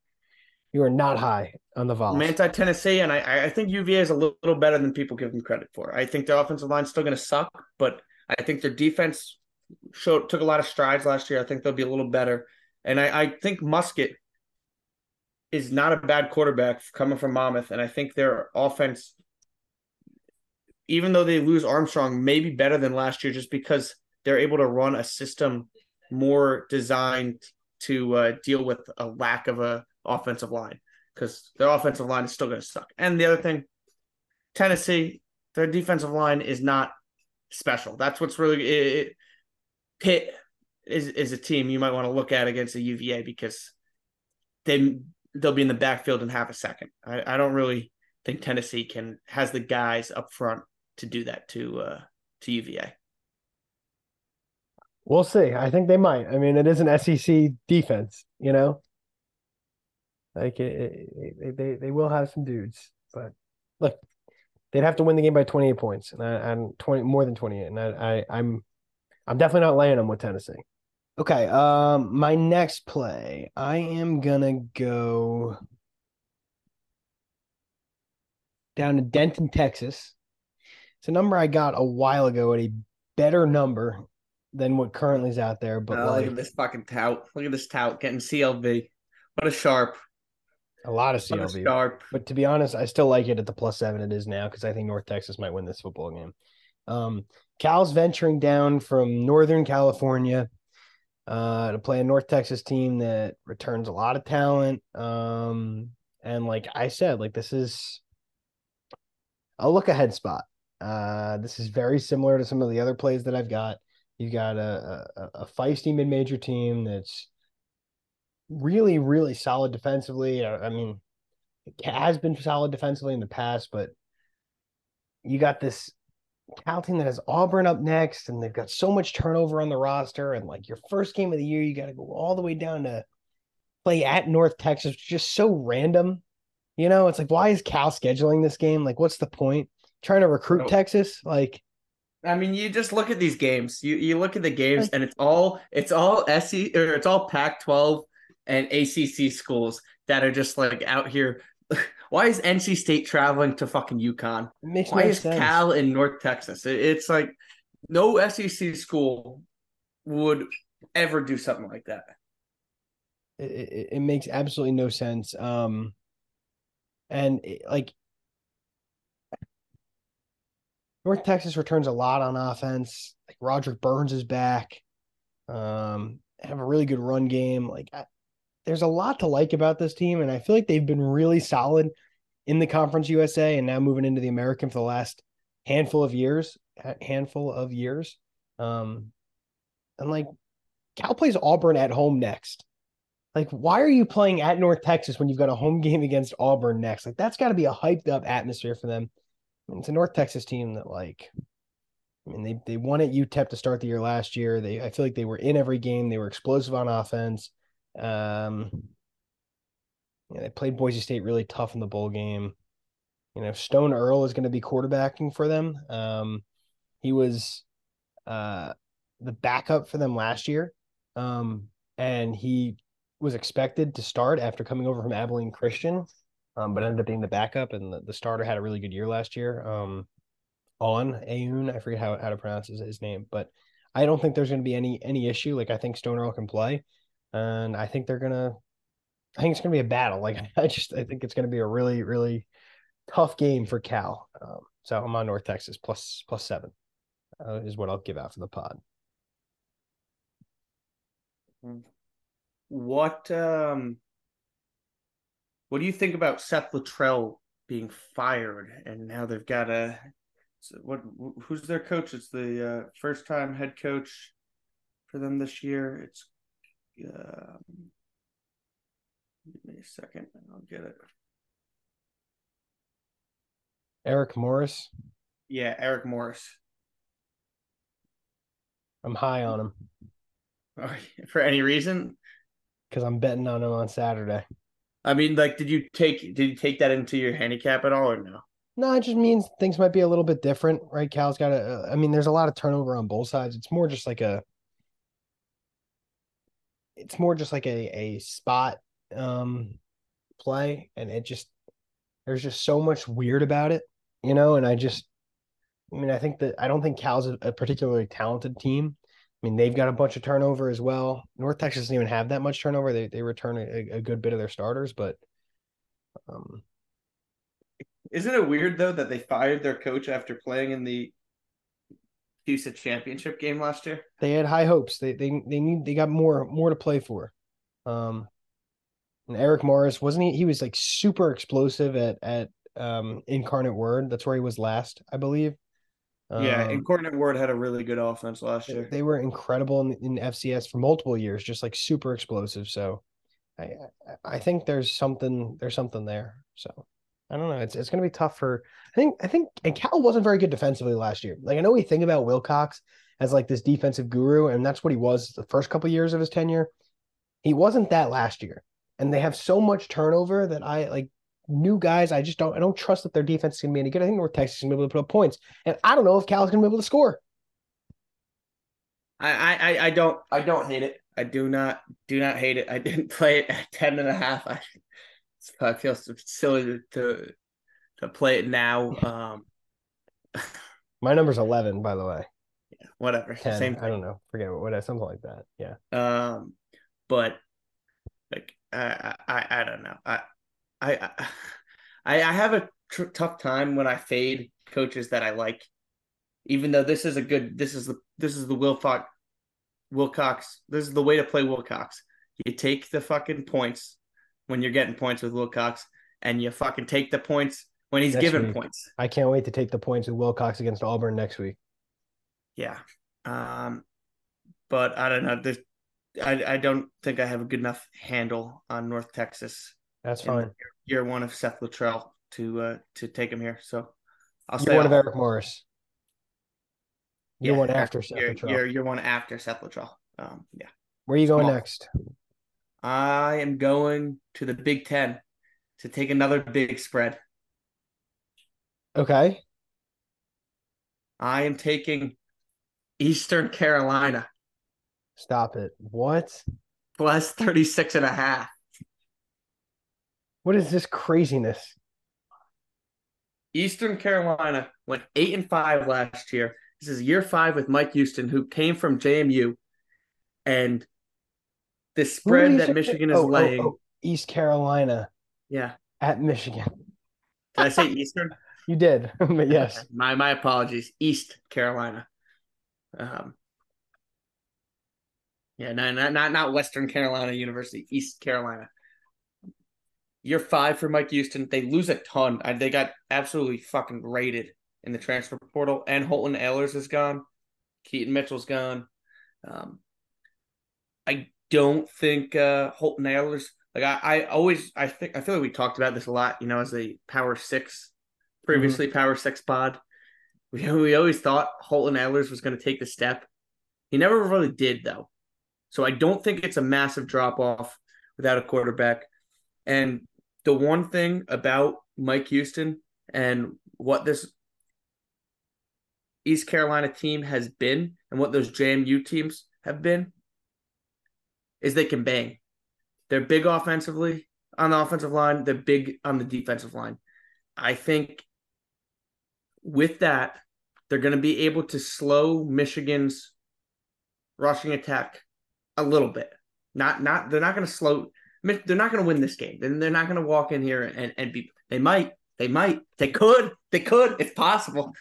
You are not high on the Vols. I'm anti-Tennessee, and I think UVA is a little better than people give them credit for. I think their offensive line is still going to suck, but I think their defense took a lot of strides last year. I think they'll be a little better. And I think Musket is not a bad quarterback coming from Monmouth, and I think their offense, even though they lose Armstrong, may be better than last year just because they're able to run a system more designed to deal with a lack of a offensive line, because their offensive line is still going to suck. And the other thing, Tennessee, their defensive line is not special. That's what's really Pitt is a team you might want to look at against the UVA, because they'll be in the backfield in half a second. I don't really think Tennessee has the guys up front to do that to UVA. We'll see. I think they might. I mean, it is an SEC defense, you know? Like they will have some dudes, but look, they'd have to win the game by 28 points, and I'm 20 more than 28, and I'm definitely not laying them with Tennessee. Okay, my next play, I am gonna go down to Denton, Texas. It's a number I got a while ago at a better number than what currently is out there. But look at this fucking tout! Look at this tout getting CLB. What a sharp. A lot of CLV. But to be honest, I still like it at the +7 it is now, because I think North Texas might win this football game. Cal's venturing down from Northern California to play a North Texas team that returns a lot of talent. And like I said, like this is a look-ahead spot. This is very similar to some of the other plays that I've got. You've got a feisty mid-major team that's really, really solid defensively. I mean, it has been solid defensively in the past, but you got this Cal team that has Auburn up next, and they've got so much turnover on the roster. And like your first game of the year, you got to go all the way down to play at North Texas, just so random. You know, it's like, why is Cal scheduling this game? Like, what's the point? Trying to recruit Texas? Like, I mean, you just look at these games. You look at the games, and it's all SEC or it's all Pac-12. And ACC schools that are just like out here. Why is NC State traveling to fucking UConn? Why is Cal in North Texas? It's like no SEC school would ever do something like that. It makes absolutely no sense. North Texas returns a lot on offense. Like Roderick Burns is back. Have a really good run game. Like there's a lot to like about this team, and I feel like they've been really solid in the Conference USA and now moving into the American for the last handful of years. And like Cal plays Auburn at home next. Like, why are you playing at North Texas when you've got a home game against Auburn next? Like, that's got to be a hyped up atmosphere for them. And it's a North Texas team that like, I mean, they won at UTEP to start the year last year. I feel like they were in every game. They were explosive on offense. They played Boise State really tough in the bowl game. You know, Stone Earl is going to be quarterbacking for them. He was the backup for them last year. And he was expected to start after coming over from Abilene Christian, but ended up being the backup, and the starter had a really good year last year. I forget how to pronounce his name, but I don't think there's going to be any issue. Like, I think Stonewall can play, and I think it's going to be a battle. Like, I think it's going to be a really, really tough game for Cal. So I'm on North Texas plus 7 is what I'll give out for the pod. What do you think about Seth Luttrell being fired, and now they've got who's their coach? It's the first time head coach for them this year. It's give me a second and I'll get it. Eric Morris. Yeah, Eric Morris. I'm high on him. Oh, for any reason? Because I'm betting on him on Saturday. I mean, like, did you take that into your handicap at all, or no? No, it just means things might be a little bit different, right? Cal's got there's a lot of turnover on both sides. It's more just like a spot play, and it just, there's just so much weird about it, you know. And I don't think Cal's a particularly talented team. I mean, they've got a bunch of turnover as well. North Texas doesn't even have that much turnover. They return a good bit of their starters, but isn't it weird though that they fired their coach after playing in the CUSA championship game last year? They had high hopes. They got more to play for. And Eric Morris, wasn't he? He was like super explosive at Incarnate Word. That's where he was last, I believe. Yeah, Incarnate Word had a really good offense last year. They were incredible in FCS for multiple years, just like super explosive. So, I think there's something there. So, I don't know. It's going to be tough for. I think and Cal wasn't very good defensively last year. Like, I know we think about Wilcox as like this defensive guru, and that's what he was the first couple of years of his tenure. He wasn't that last year, and they have so much turnover that new guys, I don't trust that their defense is going to be any good. I think North Texas is going to be able to put up points. And I don't know if Cal's going to be able to score. I don't hate it. I do not hate it. I didn't play it at 10.5. I feel so silly to play it now. My number's 11, by the way. Yeah, whatever. 10, same thing. I don't know. Forget what something like that. Yeah. But like, I don't know. I have a tough time when I fade coaches that I like, even though this is the Wilcox. This is the way to play Wilcox. You take the fucking points when you're getting points with Wilcox, and you fucking take the points when he's giving points. I can't wait to take the points with Wilcox against Auburn next week. Yeah. But I don't know. I don't think I have a good enough handle on North Texas. That's fine. Year one of Seth Luttrell to take him here. So I'll say one of Eric Morris. Year one after Seth Luttrell. Year one after Seth Luttrell. Yeah. Where are you going next? I am going to the Big Ten to take another big spread. Okay. I am taking Eastern Carolina. Stop it. What? Plus 36.5. What is this craziness? Eastern Carolina went 8-5 last year. This is year 5 with Mike Houston, who came from JMU, and the spread that Michigan is laying. East Carolina. Yeah. At Michigan. Did I say Eastern? You did, but yes. My apologies. East Carolina. Yeah, not Western Carolina University. East Carolina. Year 5 for Mike Houston. They lose a ton. They got absolutely fucking raided in the transfer portal. And Holton Ehlers is gone. Keaton Mitchell's gone. I don't think Holton Ehlers. Like I feel like we talked about this a lot. You know, as a Power Six, previously Power Six pod, we always thought Holton Ehlers was going to take the step. He never really did though. So I don't think it's a massive drop off without a quarterback. And the one thing about Mike Houston and what this East Carolina team has been, and what those JMU teams have been is they can bang. They're big offensively on the offensive line. They're big on the defensive line. I think with that, they're going to be able to slow Michigan's rushing attack a little bit. They're not going to slow. They're not going to win this game. They're not going to walk in here and be. They could. It's possible.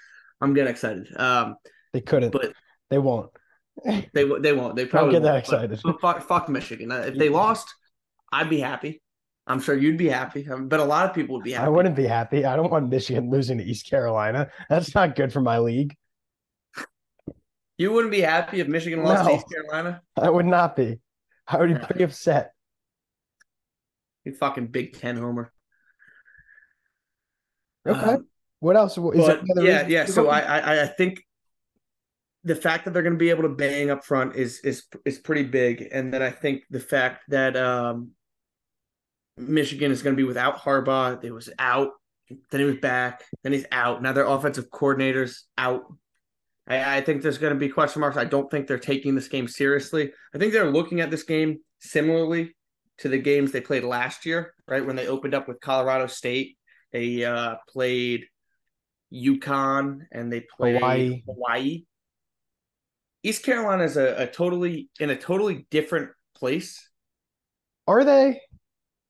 I'm getting excited. They couldn't, but they won't. They won't. They probably don't get that excited. Fuck Michigan. If they lost, I'd be happy. I'm sure you'd be happy, but a lot of people would be happy. I wouldn't be happy. I don't want Michigan losing to East Carolina. That's not good for my league. You wouldn't be happy if Michigan lost to East Carolina? I would not be. I would be pretty upset. You fucking Big Ten homer. Okay. What else? Is there another reason? So I think the fact that they're going to be able to bang up front is pretty big. And then I think the fact that Michigan is going to be without Harbaugh. He was out. Then he was back. Then he's out. Now their offensive coordinator's out. I think there's going to be question marks. I don't think they're taking this game seriously. I think they're looking at this game similarly to the games they played last year, right? When they opened up with Colorado State, they played UConn and they played Hawaii. East Carolina is a totally different place. Are they?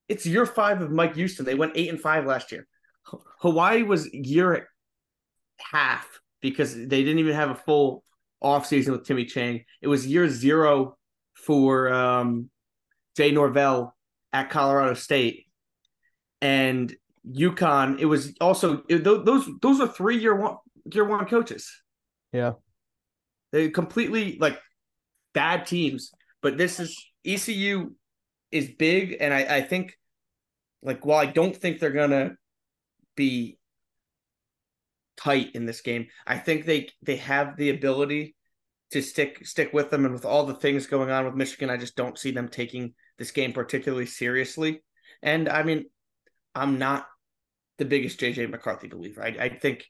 It's year 5 of Mike Houston. They went 8-5 last year. Hawaii was year half because they didn't even have a full offseason with Timmy Chang. It was year 0 for Jay Norvell at Colorado State. And UConn, it was also those are 3 year one coaches. Yeah. They're completely like bad teams. But this is ECU is big, and I think while I don't think they're going to be tight in this game, I think they have the ability to stick with them. And with all the things going on with Michigan, I just don't see them taking this game particularly seriously. And I mean, I'm not the biggest JJ McCarthy believer. I think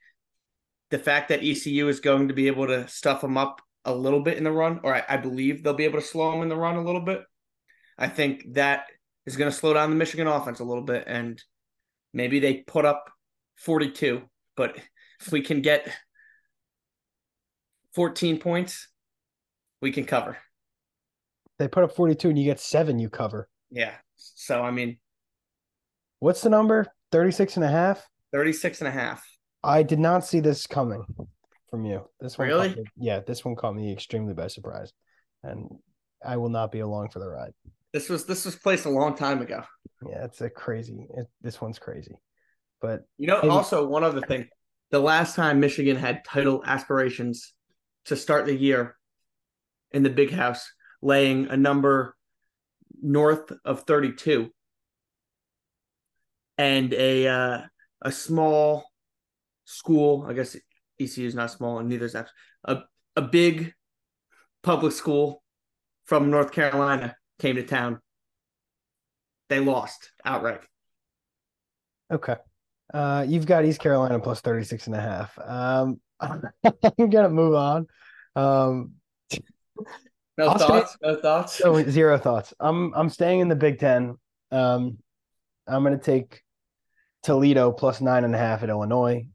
the fact that ECU is going to be able to stuff them up a little bit in the run, or I believe they'll be able to slow them in the run a little bit. I think that is going to slow down the Michigan offense a little bit, and maybe they put up 42, but if we can get 14 points, we can cover. They put up 42 and you get 7, you cover. Yeah. So, I mean. What's the number? 36.5? 36.5. I did not see this coming from you. This one really? This one caught me extremely by surprise, and I will not be along for the ride. This was placed a long time ago. Yeah, it's this one's crazy. But also one other thing. The last time Michigan had title aspirations to start the year in the Big House, laying a number north of 32 and a small school, I guess ECU is not small and neither is a big public school from North Carolina came to town. They lost outright. Okay. You've got East Carolina plus 36.5. I'm going to move on. No thoughts? So, zero thoughts. I'm staying in the Big Ten. I'm going to take Toledo plus 9.5 at Illinois.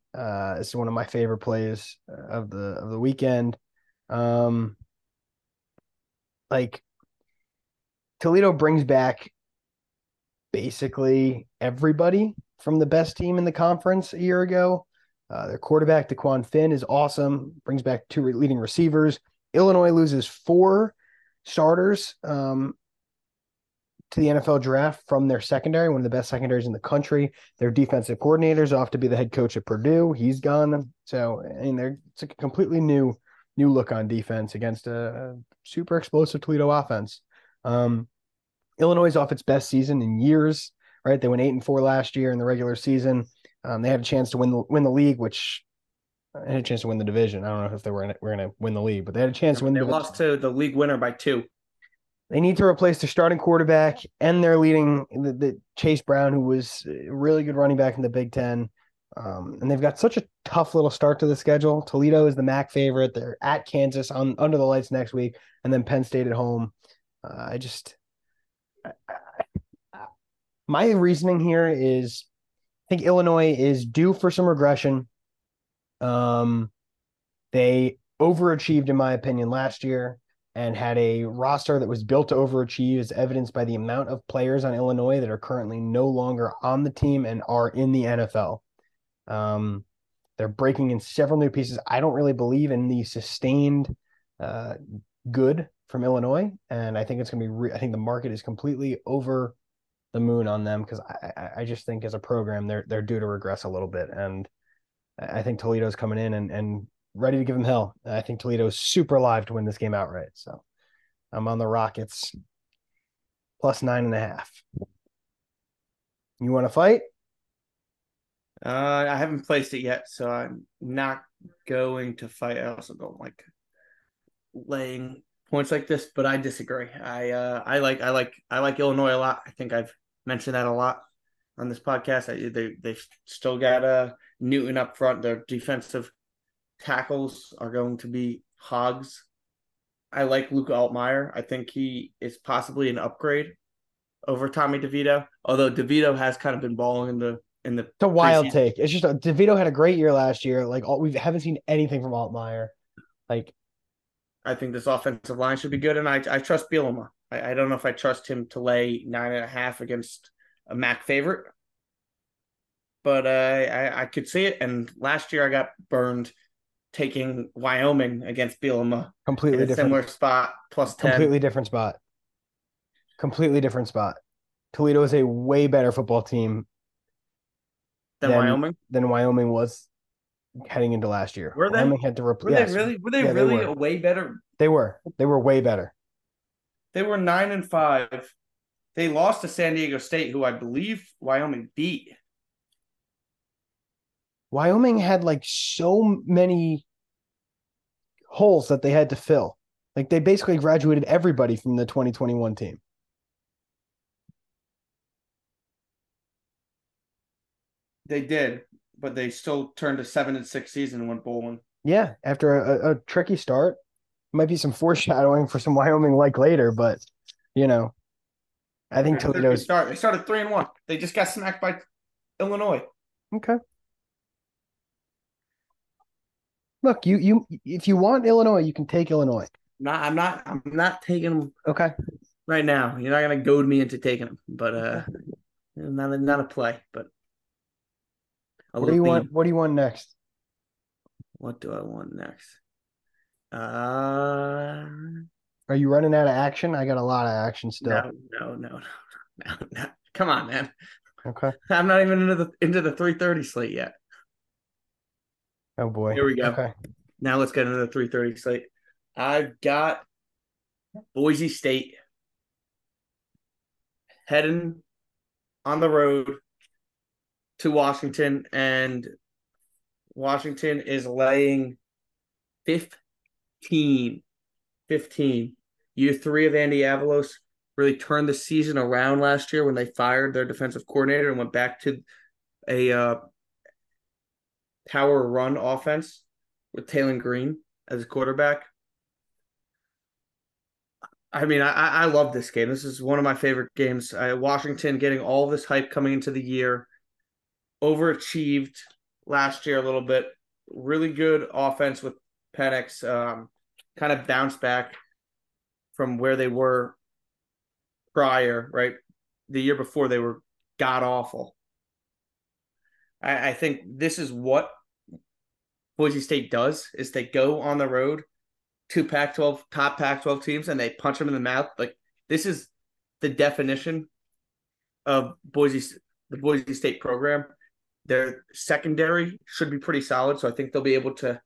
It's one of my favorite plays of the weekend. Toledo brings back basically everybody from the best team in the conference a year ago. Their quarterback, Daquan Finn, is awesome. Brings back 2 leading receivers. Illinois loses 4 starters to the NFL draft from their secondary, one of the best secondaries in the country. Their defensive coordinator's off to be the head coach at Purdue. He's gone. So, it's a completely new look on defense against a super explosive Toledo offense. Illinois is off its best season in years, right? They went 8-4 last year in the regular season. They had a chance to win the league, which I had a chance to win the division. I don't know if they were going to win the league, but they had a chance to win. They lost to the league winner by 2. They need to replace their starting quarterback and their leading Chase Brown, who was a really good running back in the Big Ten. And they've got such a tough little start to the schedule. Toledo is the MAC favorite. They're at Kansas on under the lights next week, and then Penn State at home. My reasoning here is I think Illinois is due for some regression. They overachieved, in my opinion, last year and had a roster that was built to overachieve, as evidenced by the amount of players on Illinois that are currently no longer on the team and are in the NFL. They're breaking in several new pieces. I don't really believe in the sustained good from Illinois, and I think it's going to be I think the market is completely over the moon on them because I just think as a program they're due to regress a little bit, and I think Toledo's coming in and ready to give them hell. I think Toledo's super alive to win this game outright, so I'm on the Rockets plus 9.5. You want to fight? I haven't placed it yet, so I'm not going to fight. I also don't like laying points like this, but I disagree. I like Illinois a lot. I think I've mentioned that a lot on this podcast. They've still got Newton up front. Their defensive tackles are going to be hogs. I like Luke Altmaier. I think he is possibly an upgrade over Tommy DeVito, although DeVito has kind of been balling in the it's a wild take. It's just DeVito had a great year last year. We haven't seen anything from Altmaier. I think this offensive line should be good, and I trust Bielema. I don't know if I trust him to lay 9.5 against a MAC favorite, but I could see it. And last year I got burned taking Wyoming against Bielema. Completely different similar spot plus 10. Completely different spot. Toledo is a way better football team than Wyoming. Than Wyoming was heading into last year. Were they? Wyoming had to replace. Were they really way better? They were way better. They were 9-5. They lost to San Diego State, who I believe Wyoming beat. Wyoming had so many holes that they had to fill. They basically graduated everybody from the 2021 team. They did, but they still turned a 7-6 season and went bowling. Yeah, after a tricky start. Might be some foreshadowing for some Wyoming later, but I think Toledo's start. They started 3-1. They just got smacked by Illinois. Okay. Look, you if you want Illinois, you can take Illinois. I'm not taking them. Okay. Right now, you're not gonna goad me into taking them, but not a play, but. What do you want next? What do I want next? Are you running out of action? I got a lot of action still. No. Come on, man. Okay. I'm not even into the 3:30 slate yet. Oh boy. Here we go. Okay. Now let's get into the 3:30 slate. I've got Boise State heading on the road to Washington, and Washington is laying 15. Year three of Andy Avalos really turned the season around last year when they fired their defensive coordinator and went back to a power run offense with Taylon Green as a quarterback. I mean, I love this game. This is one of my favorite games. Washington getting all this hype coming into the year. Overachieved last year a little bit. Really good offense with Penix. Kind of bounced back from where they were prior, right? The year before they were god-awful. I think this is what Boise State does, is they go on the road to Pac-12, top Pac-12 teams, and they punch them in the mouth. This is the definition of the Boise State program. Their secondary should be pretty solid, so I think they'll be able to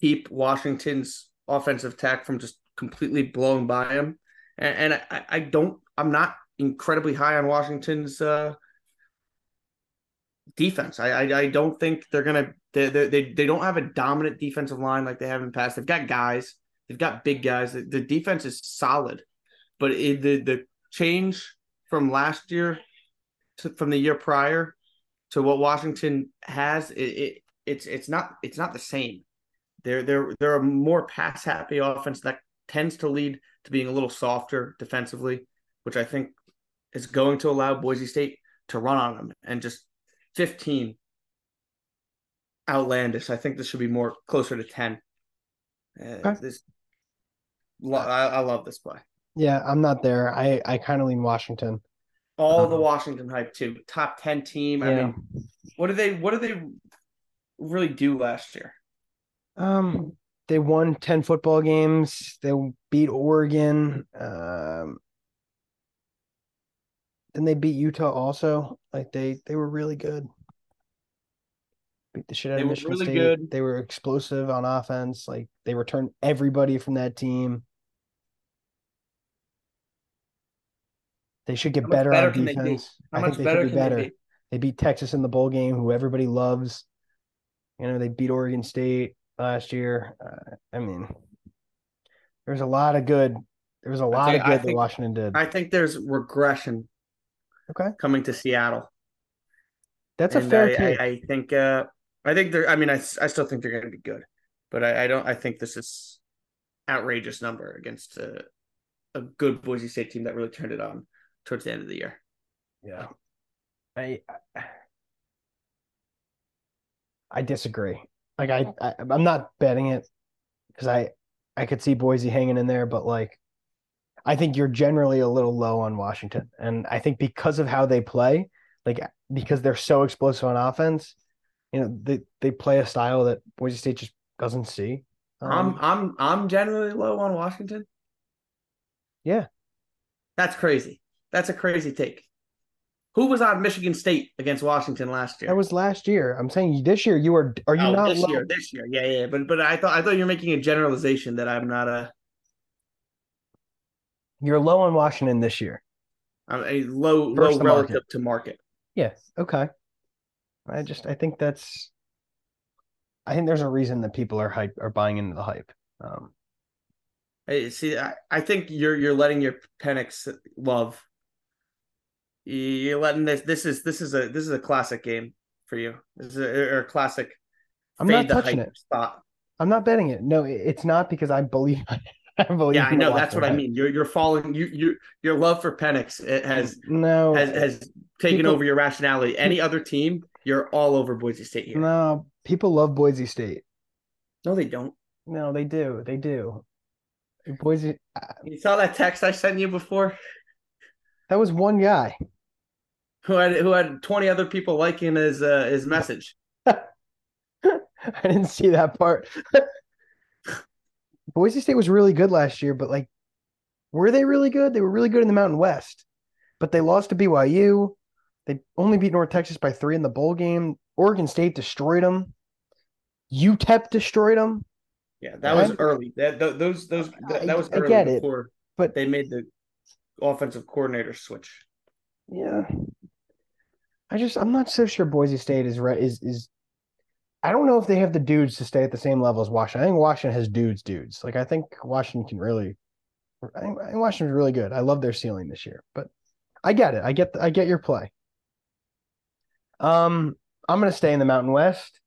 keep Washington's offensive attack from just completely blowing by them. And I'm not incredibly high on Washington's defense. I don't think they're gonna. They don't have a dominant defensive line like they have in the past. They've got guys. They've got big guys. The defense is solid, but the change from last year, from the year prior to what Washington has, it's not the same. They're a more pass happy offense that tends to lead to being a little softer defensively, which I think is going to allow Boise State to run on them and just 15 outlandish. I think this should be more closer to 10. I love this play. Yeah, I'm not there. I kind of lean Washington. All the Washington hype too. Top 10 team. Yeah. I mean, what do they really do last year? They won 10 football games. They beat Oregon. Then they beat Utah also. Like they were really good. Beat the shit out of Michigan really State. Good. They were explosive on offense. Like they returned everybody from that team. They should get better on defense. How much better can they be? They beat Texas in the bowl game, who everybody loves. You know, they beat Oregon State last year. I mean, there's a lot of good. There was a lot of good that Washington did. I think there's regression. Okay. Coming to Seattle. That's a fair take. I think they're. I mean, I still think they're going to be good, but I don't. I think this is outrageous number against a good Boise State team that really turned it on towards the end of the year. Yeah. I disagree. Like I'm not betting it because I could see Boise hanging in there, but like I think you're generally a little low on Washington. And I think because of how they play, like because they're so explosive on offense, you know, they play a style that Boise State just doesn't see. I'm generally low on Washington. Yeah. That's crazy. That's a crazy take. Who was on Michigan State against Washington last year? That was last year. I'm saying this year. You are you not this low? Year? This year, yeah. But I thought you're making a generalization that I'm not a. You're low on Washington this year. I'm a low relative to market. Yeah. Okay. I think there's a reason that people are buying into the hype. I think you're letting your Penix love. You're letting this is a classic game for you. This is a classic. I'm not touching it. Spot. I'm not betting it. No, it's not because I believe. Yeah, I know. That's what I mean. You're falling. Your love for Penix has taken over your rationality. Any other team, you're all over Boise State here. No, people love Boise State. No, they don't. No, they do. They do. Boise. You saw that text I sent you before. That was one guy who had 20 other people liking his message. I didn't see that part. Boise State was really good last year, but like, were they really good? They were really good in the Mountain West, but they lost to BYU. They only beat North Texas by 3 in the bowl game. Oregon State destroyed them. UTEP destroyed them. Yeah, that was early. That was early. I get before it, but they made the offensive coordinator switch. Yeah, I'm not so sure Boise State is. I don't know if they have the dudes to stay at the same level as Washington. I think Washington has dudes. Like I think Washington can really. I think Washington's really good. I love their ceiling this year, but I get it. I get your play. I'm gonna stay in the Mountain West.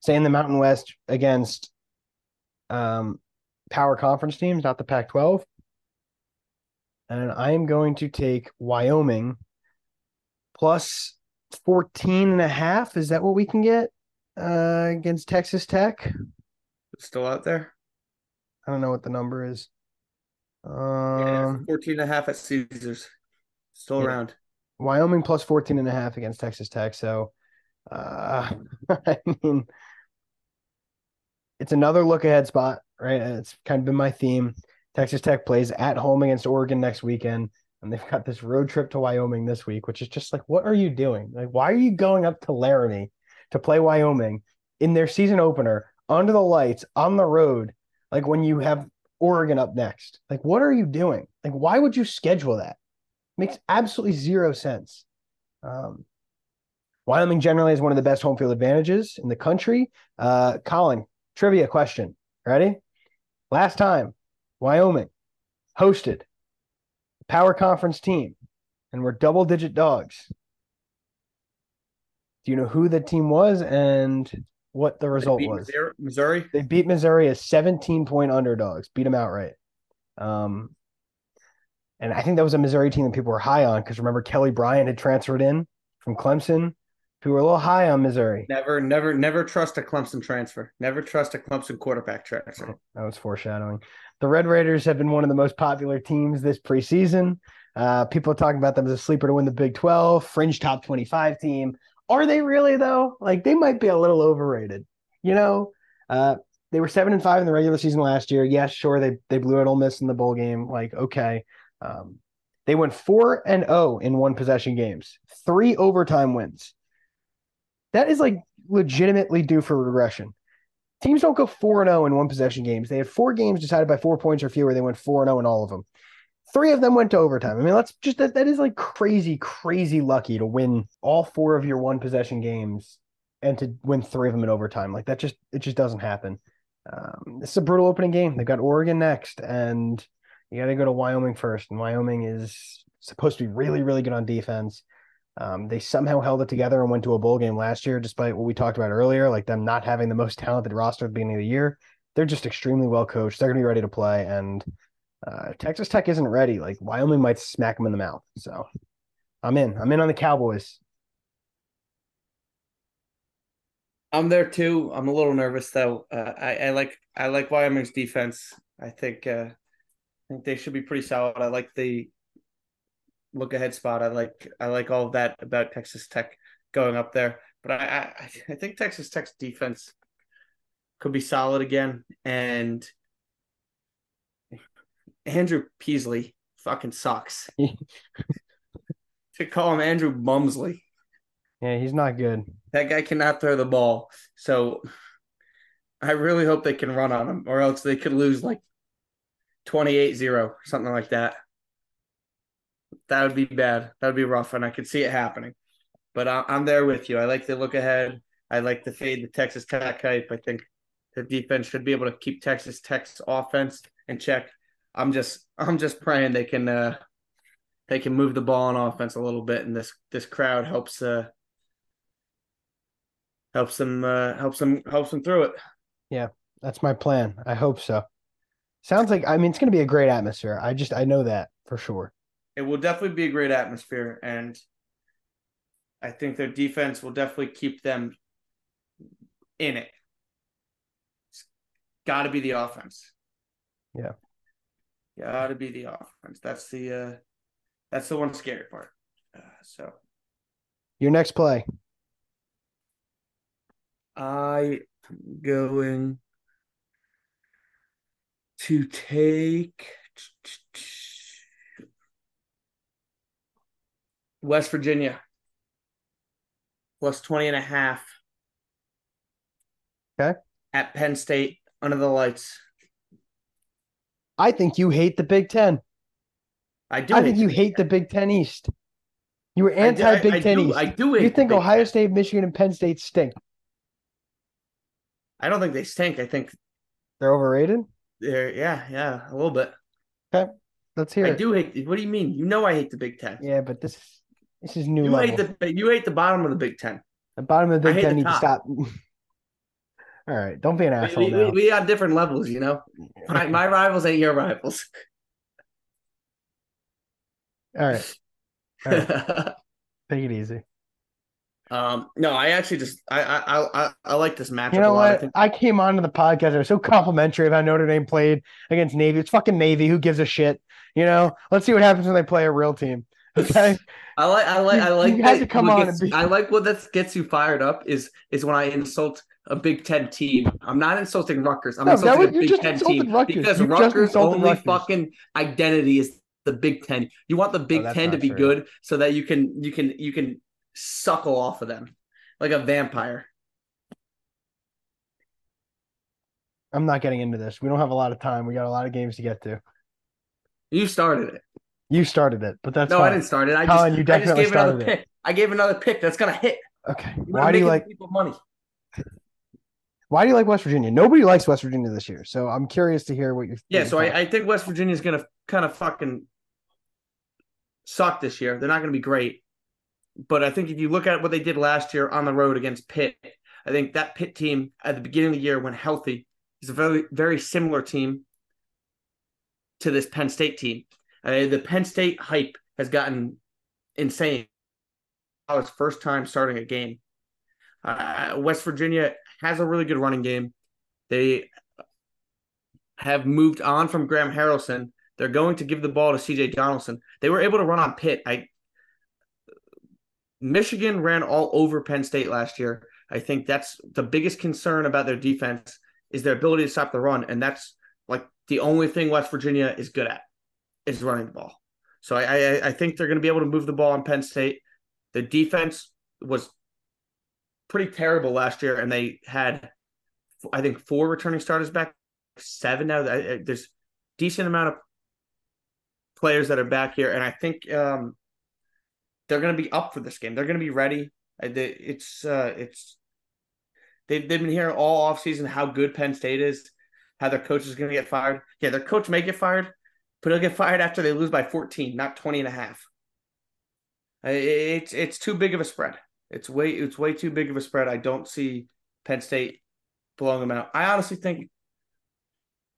Stay in the Mountain West against. Power conference teams, not the Pac-12. And I am going to take Wyoming plus 14.5. Is that what we can get against Texas Tech? It's still out there. I don't know what the number is. 14.5 at Caesars. Still around. Wyoming plus 14.5 against Texas Tech. So, I mean... It's another look-ahead spot, right? It's kind of been my theme. Texas Tech plays at home against Oregon next weekend, and they've got this road trip to Wyoming this week, which is just like, what are you doing? Like, why are you going up to Laramie to play Wyoming in their season opener, under the lights, on the road, like when you have Oregon up next? Like, what are you doing? Like, why would you schedule that? It makes absolutely zero sense. Wyoming generally has one of the best home field advantages in the country. Colin. Trivia question. Ready? Last time, Wyoming hosted a power conference team and were double-digit dogs. Do you know who the team was and what the result was? Missouri? They beat Missouri as 17-point underdogs, beat them outright. And I think that was a Missouri team that people were high on because remember Kelly Bryant had transferred in from Clemson. Who were a little high on Missouri. Never trust a Clemson transfer. Never trust a Clemson quarterback transfer. That was foreshadowing. The Red Raiders have been one of the most popular teams this preseason. People are talking about them as a sleeper to win the Big 12, fringe top 25 team. Are they really, though? Like, they might be a little overrated. You know, they were 7-5 in the regular season last year. Yes, sure, they blew out Ole Miss in the bowl game. Like, okay. They went 4-0 in one-possession games, 3 overtime wins. That is like legitimately due for regression. Teams don't go 4-0 in one possession games. They had 4 games decided by 4 points or fewer. They went 4-0 in all of them. 3 of them went to overtime. I mean, let's just that is like crazy, crazy lucky to win all 4 of your one possession games and to win 3 of them in overtime. Like that it just doesn't happen. This is a brutal opening game. They've got Oregon next, and you got to go to Wyoming first. And Wyoming is supposed to be really, really good on defense. They somehow held it together and went to a bowl game last year, despite what we talked about earlier, like them not having the most talented roster at the beginning of the year. They're just extremely well coached. They're going to be ready to play. And Texas Tech isn't ready. Like Wyoming might smack them in the mouth. So I'm in on the Cowboys. I'm there too. I'm a little nervous though. I like Wyoming's defense. I think they should be pretty solid. I like the look ahead spot. I like all of that about Texas Tech going up there, but I think Texas Tech's defense could be solid again. And Andrew Peasley fucking sucks. To call him Andrew Bumsley. Yeah, he's not good. That guy cannot throw the ball. So I really hope they can run on him or else they could lose like 28-0 or something like that. That would be bad. That would be rough, and I could see it happening. But I'm there with you. I like the look ahead. I like the fade, the Texas Tech hype. I think the defense should be able to keep Texas Tech's offense in check. I'm just praying they can move the ball on offense a little bit, and this crowd helps them through it. Yeah, that's my plan. I hope so. Sounds like it's going to be a great atmosphere. I know that for sure. It will definitely be a great atmosphere, and I think their defense will definitely keep them in it. It's got to be the offense. Yeah. Got to be the offense. That's the one scary part. So your next play. I'm going to take West Virginia, plus 20.5. Okay. At Penn State, under the lights. I think you hate the Big Ten. I do. I think you hate the Big Ten East. You were anti-Big Ten East. I do hate. You think Ohio State, Michigan, and Penn State stink? I don't think they stink. I think they're overrated. Yeah, a little bit. Okay, let's hear it. I do hate. What do you mean? You know I hate the Big Ten. Yeah, but this. This is new. You hate the bottom of the Big Ten. The bottom of the Big Ten needs to stop. All right, don't be an asshole. We have different levels, you know. My rivals ain't your rivals. All right. Take it easy. No, I actually just I like this matchup. You know what? I came onto the podcast. I was so complimentary of how Notre Dame played against Navy. It's fucking Navy. Who gives a shit? You know. Let's see what happens when they play a real team. Okay. I like. You had to come on. I like what that gets you fired up is when I insult a Big Ten team. I'm not insulting Rutgers. I'm insulting a Big Ten team because Rutgers' only fucking identity is the Big Ten. You want the Big Ten to be good so that you can suckle off of them like a vampire. I'm not getting into this. We don't have a lot of time. We got a lot of games to get to. You started it. You started it, but that's fine. I didn't start it. I just gave another pick. I gave another pick that's gonna hit. Okay. Why do you like people money? Why do you like West Virginia? Nobody likes West Virginia this year, so I'm curious to hear what you. Yeah, so I think West Virginia is gonna kind of fucking suck this year. They're not gonna be great, But I think if you look at what they did last year on the road against Pitt, I think that Pitt team at the beginning of the year, when healthy, is a very, very similar team to this Penn State team. The Penn State hype has gotten insane. It's first time starting a game. West Virginia has a really good running game. They have moved on from Graham Harrelson. They're going to give the ball to C.J. Donaldson. They were able to run on Pitt. Michigan ran all over Penn State last year. I think that's the biggest concern about their defense is their ability to stop the run, and that's like the only thing West Virginia is good at is running the ball. So I think they're going to be able to move the ball on Penn State. The defense was pretty terrible last year, and they had, I think, 4 returning starters back, 7 now. There's a decent amount of players that are back here, and I think they're going to be up for this game. They're going to be ready. They've been hearing all offseason how good Penn State is, how their coach is going to get fired. Yeah, their coach may get fired, but he'll get fired after they lose by 14, not 20.5. It's too big of a spread. It's way too big of a spread. I don't see Penn State blowing them out. I honestly think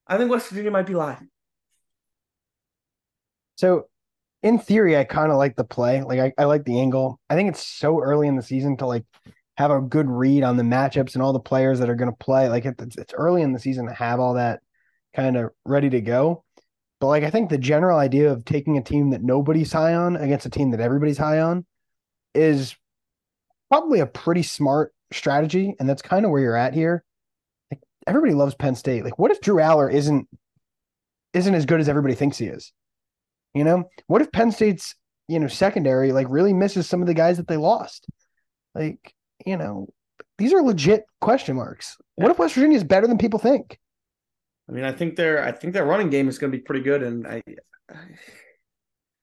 West Virginia might be live. So in theory, I kind of like the play. Like I like the angle. I think it's so early in the season to like have a good read on the matchups and all the players that are going to play. Like it's early in the season to have all that kind of ready to go. But like I think the general idea of taking a team that nobody's high on against a team that everybody's high on is probably a pretty smart strategy, and that's kind of where you're at here. Like everybody loves Penn State. Like what if Drew Aller isn't as good as everybody thinks he is? You know, what if Penn State's, you know, secondary like really misses some of the guys that they lost? Like, you know, these are legit question marks. Yeah. What if West Virginia is better than people think? I mean, I think their running game is going to be pretty good. And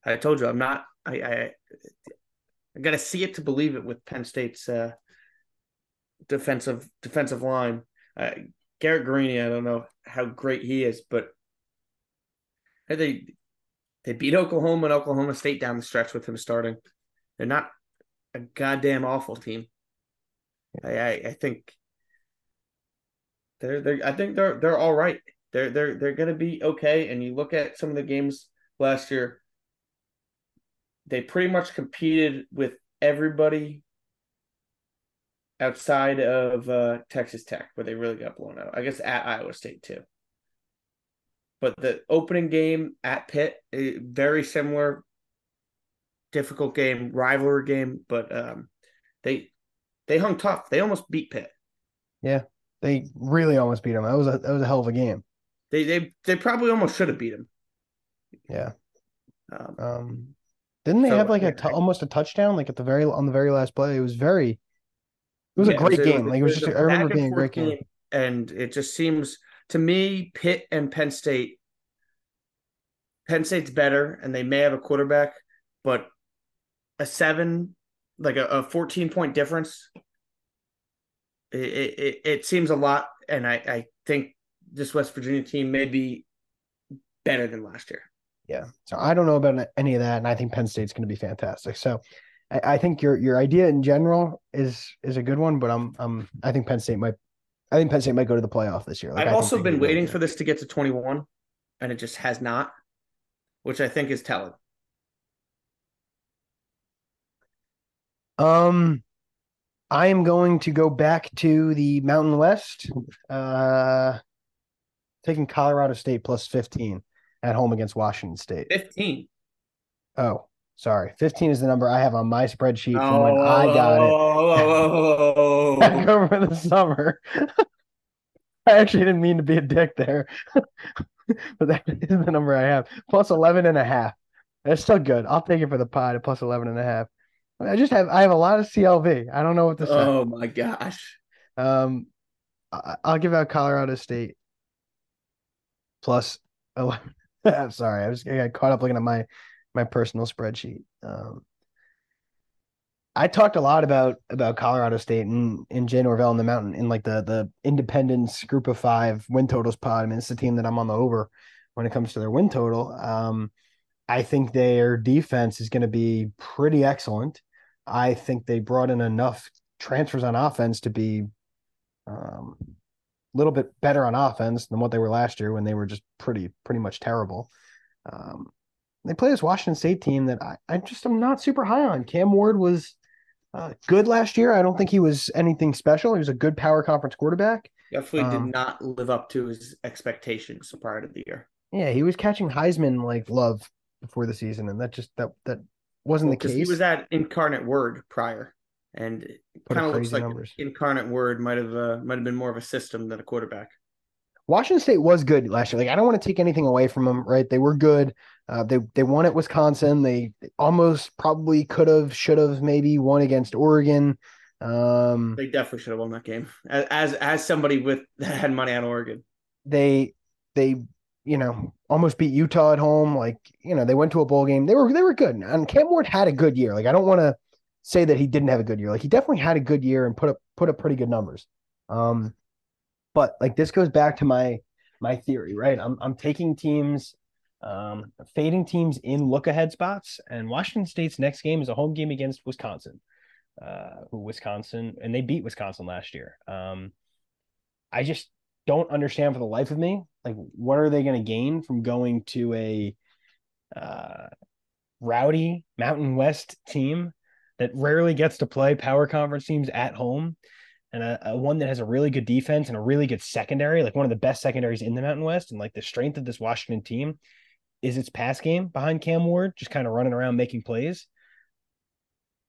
I told you, I'm not, I got to see it to believe it with Penn State's defensive line. Garrett Greene, I don't know how great he is, but they beat Oklahoma and Oklahoma State down the stretch with him starting. They're not a goddamn awful team. I think they're all right. They're going to be okay. And you look at some of the games last year, they pretty much competed with everybody outside of Texas Tech, where they really got blown out. I guess at Iowa State too. But the opening game at Pitt, very similar, difficult game, rivalry game. But they hung tough. They almost beat Pitt. Yeah, they really almost beat them. That was a hell of a game. They probably almost should have beat them. Yeah. Didn't they have like almost a touchdown like on the very last play? It was a great game. I remember being a great game. And it just seems. To me, Pitt and Penn State's better, and they may have a quarterback, but a 14-point difference, it seems a lot, and I think this West Virginia team may be better than last year. Yeah, so I don't know about any of that, and I think Penn State's going to be fantastic. So I think your idea in general is a good one, but I think Penn State might go to the playoff this year. Like, I've also been waiting for this to get to 21, and it just has not, which I think is telling. I am going to go back to the Mountain West, taking Colorado State plus 15 at home against Washington State. 15. Oh, sorry. 15 is the number I have on my spreadsheet from when I got it. Back over the summer. I actually didn't mean to be a dick there. But that is the number I have. Plus 11.5. That's still good. I'll take it for the pod at plus 11.5. I have a lot of CLV. I don't know what to say. Oh my gosh. I'll give out Colorado State plus 11. I'm sorry. I got caught up looking at my personal spreadsheet. I talked a lot about Colorado State and Jay Norvell in the Mountain in like the Independence Group of 5 win totals pod. I mean, it's the team that I'm on the over when it comes to their win total. I think their defense is going to be pretty excellent. I think they brought in enough transfers on offense to be a little bit better on offense than what they were last year when they were just pretty much terrible. They play this Washington State team that I just am not super high on. Cam Ward was good last year. I don't think he was anything special. He was a good power conference quarterback. Definitely did not live up to his expectations prior to the year. Yeah, he was catching Heisman like love before the season, and that wasn't the case. He was at Incarnate Word prior, and it kind of looks like Incarnate Word might have been more of a system than a quarterback. Washington State was good last year. Like, I don't want to take anything away from them, right? They were good. They won at Wisconsin. They almost probably could have, should have, maybe won against Oregon. They definitely should have won that game. As somebody that had money on Oregon, they almost beat Utah at home. Like, they went to a bowl game. They were good, and Cam Ward had a good year. Like, I don't want to say that he didn't have a good year. Like, he definitely had a good year and put up pretty good numbers. But like, this goes back to my theory, right? I'm taking teams, fading teams in look ahead spots, and Washington State's next game is a home game against Wisconsin. They beat Wisconsin last year. I just don't understand for the life of me, like, what are they going to gain from going to a rowdy Mountain West team that rarely gets to play power conference teams at home, and a one that has a really good defense and a really good secondary, like one of the best secondaries in the Mountain West. And like, the strength of this Washington team is its pass game behind Cam Ward, just kind of running around making plays.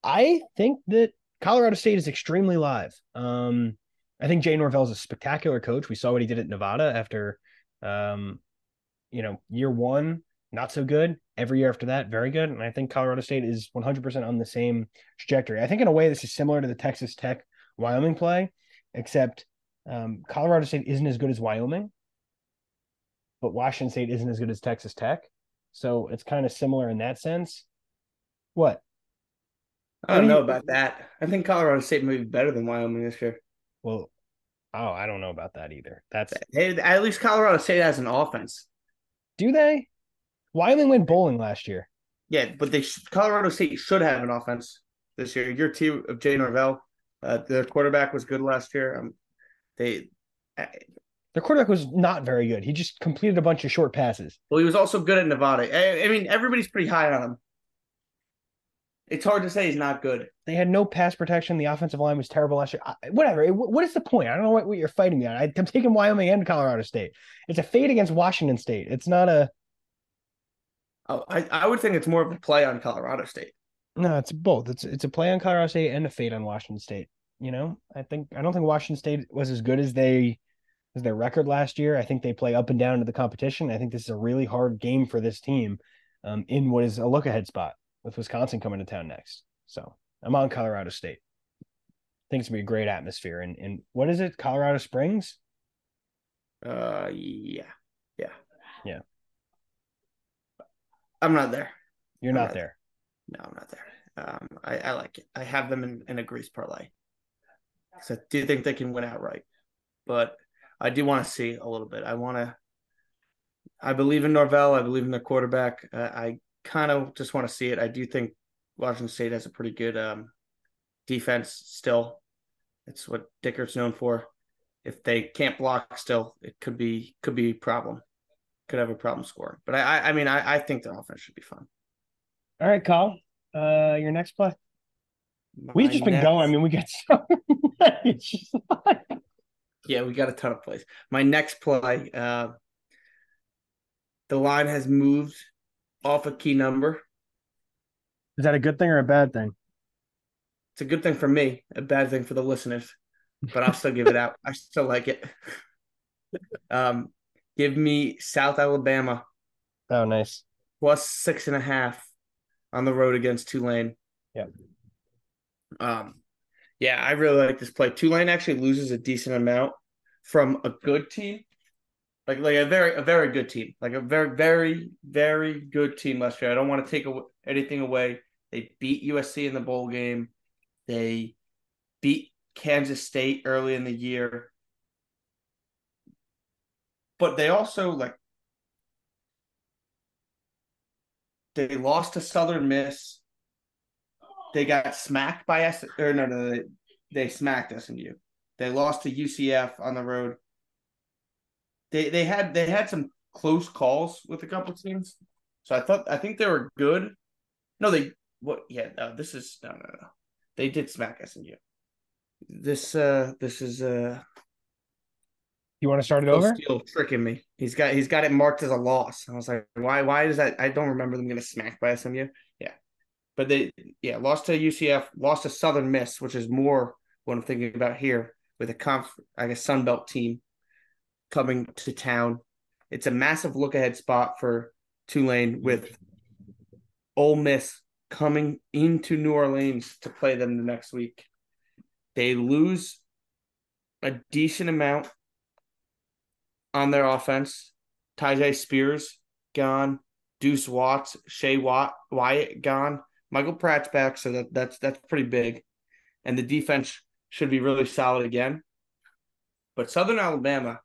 I think that Colorado State is extremely live. I think Jay Norvell is a spectacular coach. We saw what he did at Nevada after, year one, not so good. Every year after that, very good. And I think Colorado State is 100% on the same trajectory. I think in a way this is similar to the Texas Tech-Wyoming play, except Colorado State isn't as good as Wyoming, but Washington State isn't as good as Texas Tech. So it's kind of similar in that sense. What? I don't know about that. I think Colorado State may be better than Wyoming this year. Well, I don't know about that either. At least Colorado State has an offense. Do they? Wyoming went bowling last year. Yeah, but Colorado State should have an offense this year. Year two of Jay Norvell, their quarterback was good last year. Their quarterback was not very good. He just completed a bunch of short passes. Well, he was also good at Nevada. I mean, everybody's pretty high on him. It's hard to say he's not good. They had no pass protection. The offensive line was terrible last year. What is the point? I don't know what you're fighting me on. I'm taking Wyoming and Colorado State. It's a fade against Washington State. It's not a... Oh, I would think it's more of a play on Colorado State. No, it's both. It's a play on Colorado State and a fade on Washington State. I don't think Washington State was as good as their record last year. I think they play up and down to the competition. I think this is a really hard game for this team in what is a look-ahead spot, with Wisconsin coming to town next. So I'm on Colorado State. I think it's going to be a great atmosphere. And what is it? Colorado Springs? Yeah. I'm not there. You're not there. No, I'm not there. I like it. I have them in a grease parlay, because I do think they can win outright. But I do want to see a little bit. I believe in Norvell. I believe in their quarterback. I kind of just want to see it. I do think Washington State has a pretty good defense still. It's what Dickert's known for. If they can't block still, it could be a problem. Could have a problem scoring. But I think their offense should be fun. All right, Kyle. Your next play. We've just been going. I mean, we got so yeah, we got a ton of plays. My next play, the line has moved off a key number. Is that a good thing or a bad thing? It's a good thing for me, a bad thing for the listeners, but I'll still give it out. I still like it. Give me South Alabama. Oh, nice. Plus 6.5 on the road against Tulane. Yeah. Yeah, I really like this play. Tulane actually loses a decent amount from a good team. Like a very good team, like a very, very, very good team last year. I don't want to take anything away. They beat USC in the bowl game. They beat Kansas State early in the year. But they also, they lost to Southern Miss. They got smacked by they smacked SMU. They lost to UCF on the road. They had some close calls with a couple teams. So I think they were good. No, they what? Yeah, no. They did smack SMU. This is You want to start it over? Steele tricking me. He's got it marked as a loss. I was like, why is that? I don't remember them getting smacked by SMU. Yeah, but they lost to UCF, lost to Southern Miss, which is more what I'm thinking about here with a Sunbelt team coming to town. It's a massive look ahead spot for Tulane with Ole Miss coming into New Orleans to play them the next week. They lose a decent amount on their offense. Tyjae Spears gone, Deuce Watts, Shea Wyatt gone, Michael Pratt's back, so that's pretty big. And the defense should be really solid again. But Southern Alabama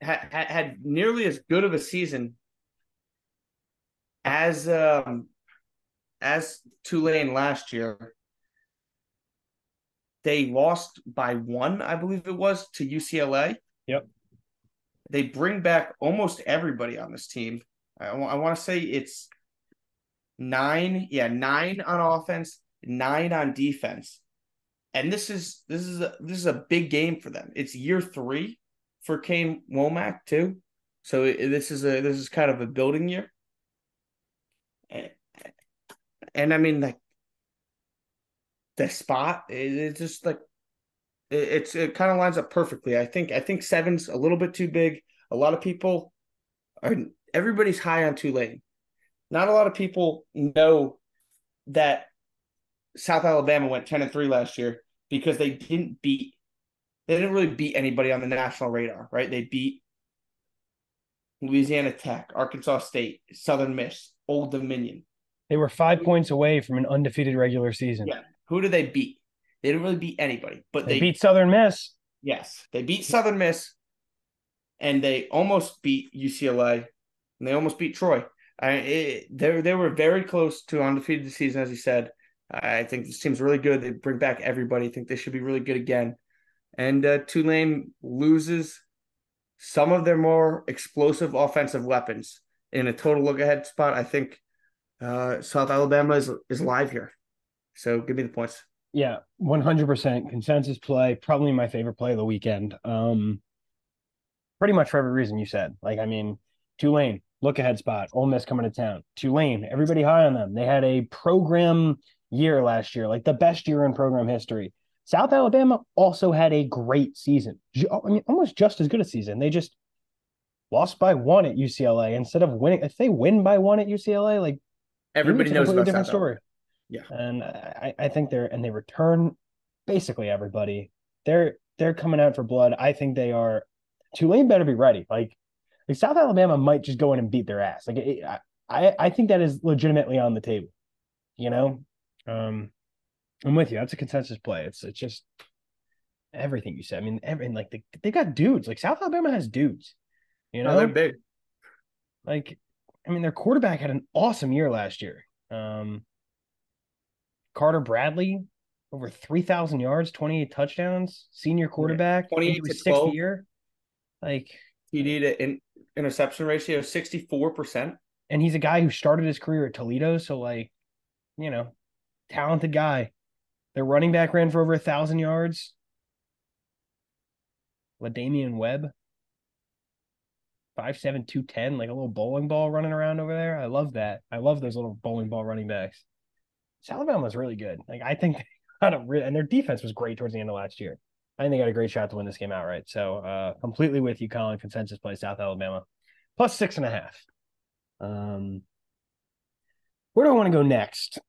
had nearly as good of a season as Tulane last year. They lost by one, I believe it was, to UCLA. Yep. They bring back almost everybody on this team. I want to say it's nine on offense, nine on defense, and this is a big game for them. It's year three for Kane Womack too, so this is kind of a building year. And I mean, like, the spot, it's just like it kind of lines up perfectly. I think seven's a little bit too big. A lot of people everybody's high on Tulane. Not a lot of people know that South Alabama went 10-3 last year because they didn't really beat anybody on the national radar, right? They beat Louisiana Tech, Arkansas State, Southern Miss, Old Dominion. They were 5 points away from an undefeated regular season. Yeah. Who did they beat? They didn't really beat anybody, but they beat Southern Miss. Yes, they beat Southern Miss, and they almost beat UCLA, and they almost beat Troy. They were very close to undefeated this season, as you said. I think this team's really good. They bring back everybody. I think they should be really good again. And Tulane loses some of their more explosive offensive weapons in a total look-ahead spot. I think South Alabama is live here. So give me the points. Yeah, 100% consensus play. Probably my favorite play of the weekend. Pretty much for every reason you said. Like, I mean, Tulane, look ahead spot. Ole Miss coming to town. Tulane, everybody high on them. They had a program year last year, like the best year in program history. South Alabama also had a great season. I mean, almost just as good a season. They just lost by one at UCLA instead of winning. If they win by one at UCLA, like, everybody knows about different South Alabama. Yeah, and I think they return basically everybody. They're coming out for blood. I think they are. Tulane better be ready. Like South Alabama might just go in and beat their ass. Like I think that is legitimately on the table. You know, I'm with you. That's a consensus play. It's just everything you said. I mean, like they got dudes. Like South Alabama has dudes. You know, no, they're big. Like, I mean, their quarterback had an awesome year last year. Carter Bradley, over 3,000 yards, 28 touchdowns, senior quarterback, 28 to 12. Sixth year. Like, TD to interception ratio of 64%. And he's a guy who started his career at Toledo, so, like, you know, talented guy. Their running back ran for over 1,000 yards. LaDamian Webb, 5'7", 210, like a little bowling ball running around over there. I love that. I love those little bowling ball running backs. Alabama was really good. Like, I think they got and their defense was great towards the end of last year. I think they got a great shot to win this game outright. So, completely with you, Colin. Consensus play South Alabama plus 6.5. Where do I want to go next?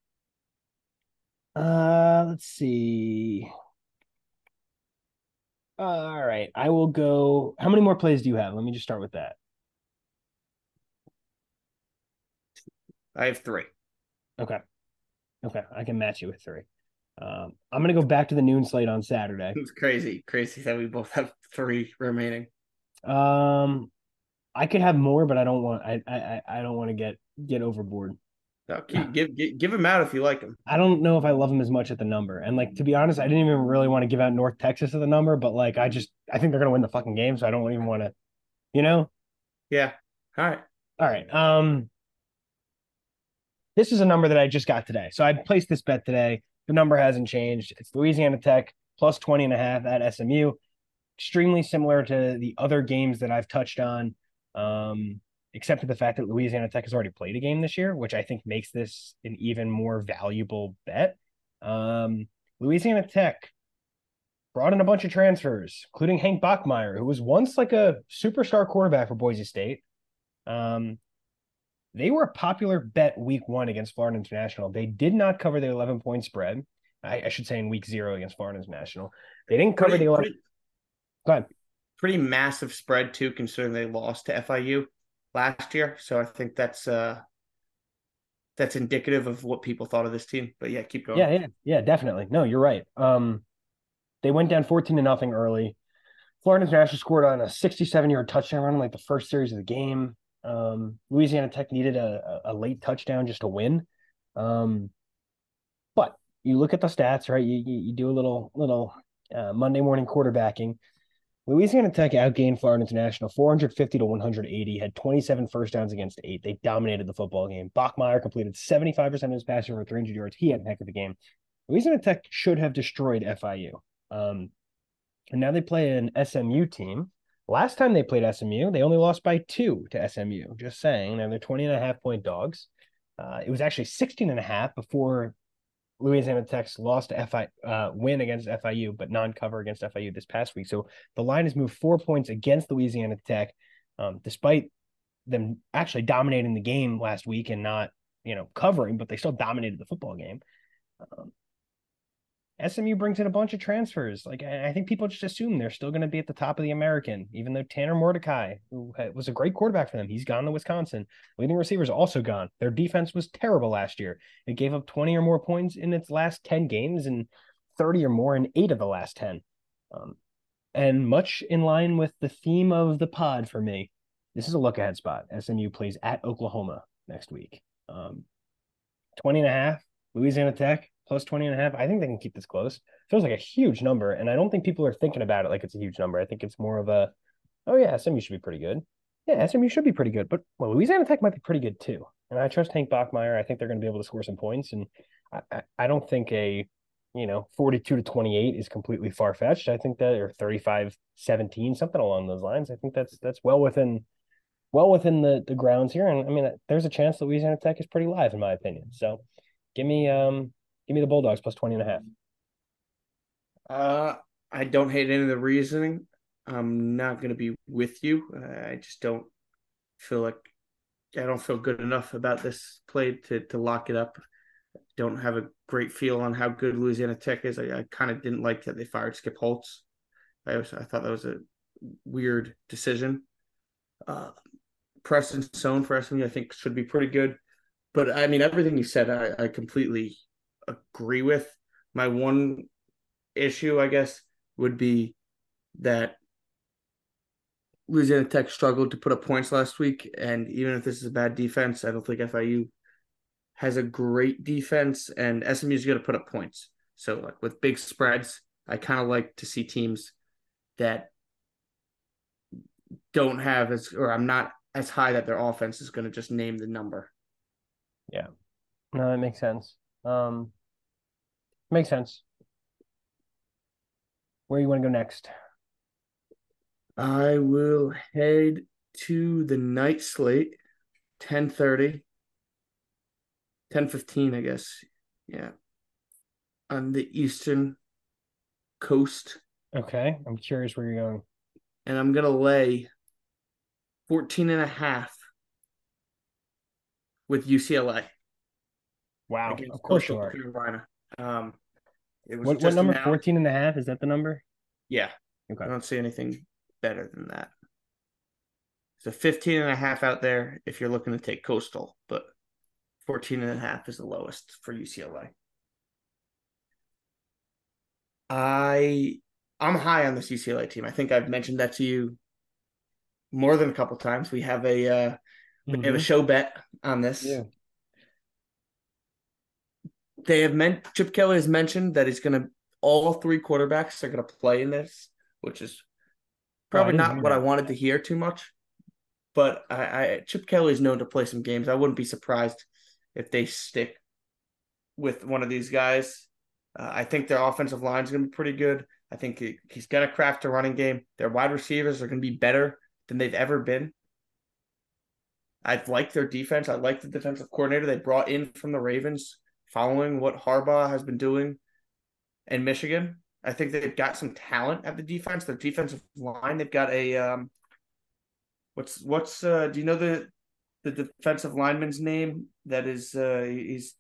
Let's see. All right, I will go. How many more plays do you have? Let me just start with that. I have 3. Okay, I can match you with 3. I'm going to go back to the noon slate on Saturday. It's crazy that we both have 3 remaining. I could have more, but I don't want to get overboard. No, give him out if you like him. I don't know if I love him as much at the number. And, like, to be honest, I didn't even really want to give out North Texas at the number, but, like, I think they're going to win the fucking game, so I don't even want to, you know? Yeah. All right. This is a number that I just got today. So I placed this bet today. The number hasn't changed. It's Louisiana Tech plus 20.5 at SMU. Extremely similar to the other games that I've touched on. Except for the fact that Louisiana Tech has already played a game this year, which I think makes this an even more valuable bet. Louisiana Tech brought in a bunch of transfers, including Hank Bachmeier, who was once like a superstar quarterback for Boise State. They were a popular bet week one against Florida International. They did not cover the 11-point spread. I should say in week 0 against Florida International. They didn't cover the 11. Go ahead. Pretty massive spread, too, considering they lost to FIU last year. So I think that's indicative of what people thought of this team. But yeah, keep going. Yeah, definitely. No, you're right. They went down 14-0 early. Florida International scored on a 67-yard touchdown run, like the first series of the game. Louisiana Tech needed a late touchdown just to win. But you look at the stats, right? You do a little Monday morning quarterbacking. Louisiana Tech outgained Florida International 450-180, had 27 first downs against 8. They dominated the football game. Bachmeier completed 75% of his passes for 300 yards. He had a heck of a game. Louisiana Tech should have destroyed FIU. And now they play an SMU team. Last time they played SMU, they only lost by 2 to SMU. Just saying. Now they're 20.5-point dogs. It was actually 16.5 before Louisiana Tech's lost to win against FIU, but non-cover against FIU this past week. So the line has moved 4 points against Louisiana Tech, despite them actually dominating the game last week and not, covering, but they still dominated the football game. SMU brings in a bunch of transfers. Like, I think people just assume they're still going to be at the top of the American, even though Tanner Mordecai, who was a great quarterback for them, he's gone to Wisconsin. Leading receiver's also gone. Their defense was terrible last year. It gave up 20 or more points in its last 10 games and 30 or more in 8 of the last 10. And much in line with the theme of the pod for me, this is a look-ahead spot. SMU plays at Oklahoma next week. 20.5, Louisiana Tech. Plus 20.5. I think they can keep this close. Feels like a huge number, and I don't think people are thinking about it like it's a huge number. I think it's more of a, oh yeah, SMU should be pretty good. Yeah, SMU should be pretty good, but well, Louisiana Tech might be pretty good too. And I trust Hank Bachmeier. I think they're going to be able to score some points, and I don't think 42-28 is completely far fetched. I think that, or 35-17, something along those lines. I think that's well within the grounds here. And I mean, there's a chance Louisiana Tech is pretty live in my opinion. So give me the Bulldogs plus 20.5. I don't hate any of the reasoning. I'm not going to be with you. I just don't feel like I don't feel good enough about this play to lock it up. I don't have a great feel on how good Louisiana Tech is. I kind of didn't like that they fired Skip Holtz. I thought that was a weird decision. Preston Stone for SMU, I think, should be pretty good. But, I mean, everything you said, I completely – agree with. My one issue, I guess, would be that Louisiana Tech struggled to put up points last week, and even if this is a bad defense, I don't think FIU has a great defense, and SMU is going to put up points. So, like, with big spreads, I kind of like to see teams that don't have as, or I'm not as high that their offense is going to just name the number. Yeah, no, that makes sense. Makes sense. Where you want to go next? I will head to the night slate, 10:30, 10:15, I guess. Yeah. On the eastern coast. Okay. I'm curious where you're going. And I'm going to lay 14.5 with UCLA. Wow, of course you are. Carolina. It was what number? 14.5? Is that the number? Yeah. Okay. I don't see anything better than that. So 15.5 out there if you're looking to take Coastal, but 14.5 is the lowest for UCLA. I'm high on this UCLA team. I think I've mentioned that to you more than a couple times. We have a show bet on this. Yeah. they have meant Chip Kelly has mentioned that he's going to all three quarterbacks are going to play in this, which is probably not what I wanted to hear too much. But Chip Kelly is known to play some games. I wouldn't be surprised if they stick with one of these guys. I think their offensive line is going to be pretty good. I think he's going to craft a running game. Their wide receivers are going to be better than they've ever been. I like their defense. I like the defensive coordinator they brought in from the Ravens following what Harbaugh has been doing in Michigan. I think they've got some talent at the defense. Their defensive line, they've got a do you know the defensive lineman's name that is he's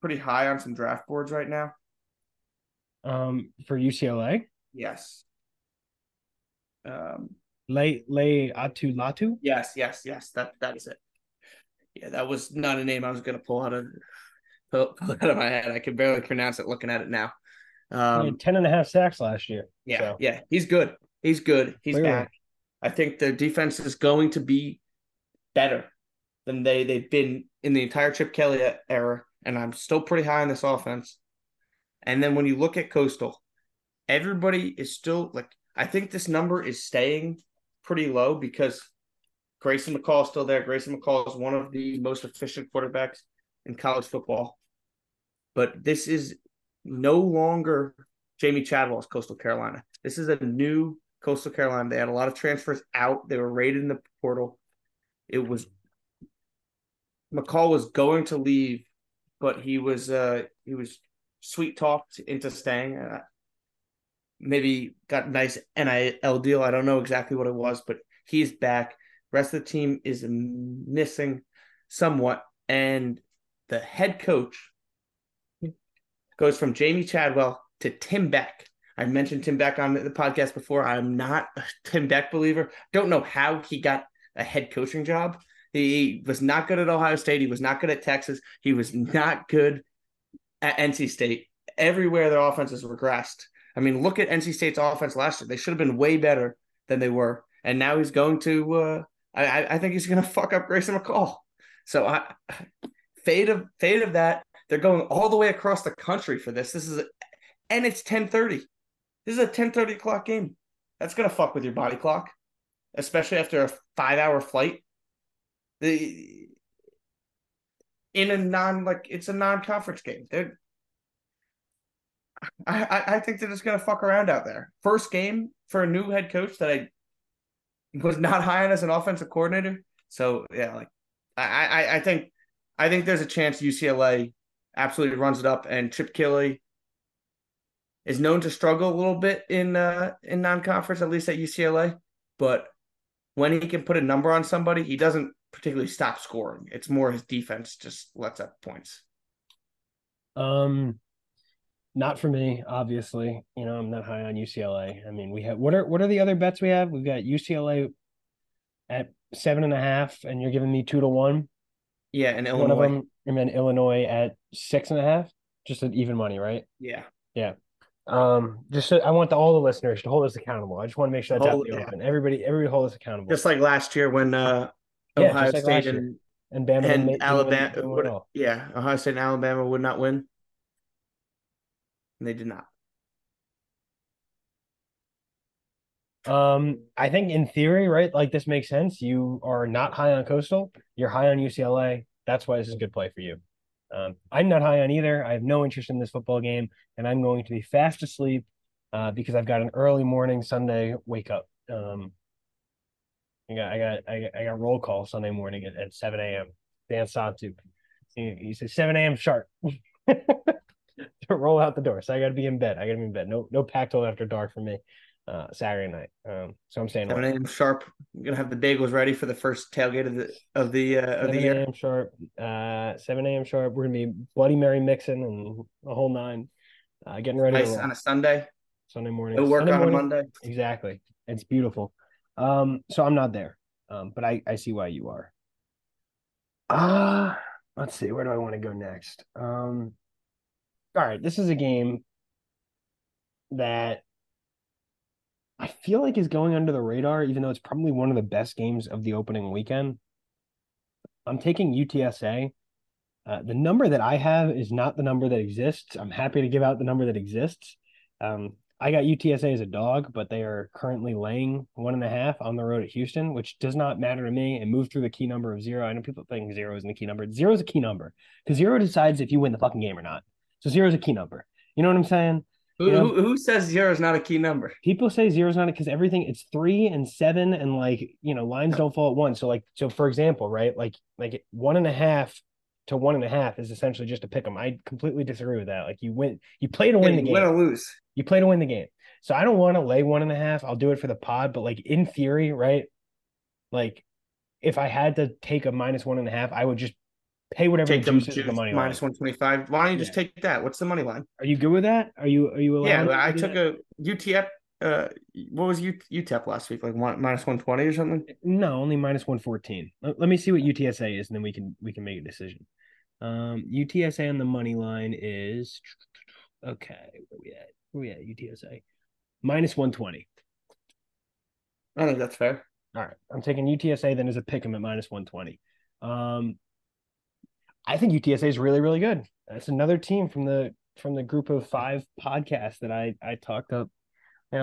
pretty high on some draft boards right now? For UCLA? Yes. Lei Atulatu? Yes. That is it. Yeah, that was not a name I was going to pull out of my head. I can barely pronounce it looking at it now. He had 10.5 sacks last year. Yeah. He's good. He's clearly back. I think their defense is going to be better than they've been in the entire Chip Kelly era, and I'm still pretty high on this offense. And then when you look at Coastal, everybody is still I think this number is staying pretty low because Grayson McCall is still there. Grayson McCall is one of the most efficient quarterbacks in college football. But this is no longer Jamie Chadwell's Coastal Carolina. This is a new Coastal Carolina. They had a lot of transfers out. They were raided in the portal. It was McCall was going to leave, but he was sweet talked into staying. Maybe got a nice NIL deal. I don't know exactly what it was, but he's back. Rest of the team is missing somewhat, and the head coach goes from Jamie Chadwell to Tim Beck. I mentioned Tim Beck on the podcast before. I'm not a Tim Beck believer. Don't know how he got a head coaching job. He was not good at Ohio State. He was not good at Texas. He was not good at NC State. Everywhere their offense has regressed. I mean, look at NC State's offense last year. They should have been way better than they were. And now he's going to I think he's going to fuck up Grayson McCall. So fate of that. They're going all the way across the country for this. And it's 10:30. This is a 10:30 o'clock game. That's going to fuck with your body clock, especially after a 5-hour flight. It's a non-conference game. I think they're just going to fuck around out there. First game for a new head coach that I was not high on as an offensive coordinator. So, yeah, I think there's a chance UCLA absolutely runs it up, and Chip Kelly is known to struggle a little bit in non-conference, at least at UCLA. But when he can put a number on somebody, he doesn't particularly stop scoring. It's more his defense just lets up points. Not for me, obviously. You know, I'm not high on UCLA. I mean, we have what are the other bets we have? We've got UCLA at 7.5, and you're giving me 2-1. Yeah, and Illinois. One of them, and then Illinois at 6.5. Just an even money, right? Yeah. I want all the listeners to hold us accountable. I just want to make sure that's out in the open. Everybody hold us accountable. Just like last year when Ohio State and Bama and Alabama. Ohio State and Alabama would not win. And they did not. I think in theory, right? This makes sense. You are not high on Coastal. You're high on UCLA. That's why this is a good play for you. I'm not high on either. I have no interest in this football game, and I'm going to be fast asleep because I've got an early morning Sunday wake up. I got roll call Sunday morning at 7 a.m. Dan Satsu. He says 7 a.m. sharp to roll out the door. So I got to be in bed. No Pac-12 after dark for me. Saturday night. So I'm staying 7 a.m. sharp. I'm gonna have the bagels ready for the first tailgate of the year. 7 a.m. sharp. We're gonna be Bloody Mary mixing and a whole nine. Getting ready. Nice on a Sunday. Sunday morning. It'll work on a Monday. Exactly. It's beautiful. So I'm not there. But I see why you are. Let's see. Where do I want to go next? All right. This is a game that I feel like is going under the radar, even though it's probably one of the best games of the opening weekend. I'm taking UTSA The number that I have is not the number that exists. I'm happy to give out the number that exists. I got UTSA as a dog, but they are currently laying 1.5 on the road at Houston, which does not matter to me. It moved through the key number of 0. I know people think 0 isn't the key number. 0 is a key number because 0 decides if you win the fucking game or not. So 0 is a key number. You know what I'm saying? Who says 0 is not a key number? People say 0 is not because everything, it's 3 and 7 and lines don't fall at once. So for example, right? 1.5 to 1.5 is essentially just a pick 'em. I completely disagree with that. You play to win the game. So I don't want to lay 1.5. I'll do it for the pod, but in theory, right? If I had to take a -1.5, I would just pay whatever juice is the money minus line. -125. Why don't you just take that? What's the money line? Are you good with that? Are you allowed? Yeah, I took a UTEP. What was UTEP last week? -120 or something? No, only -114. Let me see what UTSA is, and then we can make a decision. UTSA on the money line is okay. Where we at? UTSA -120. I think that's fair. All right, I'm taking UTSA then as a pick 'em at -120. I think UTSA is really, really good. That's another team from the group of 5 podcasts that I talked up.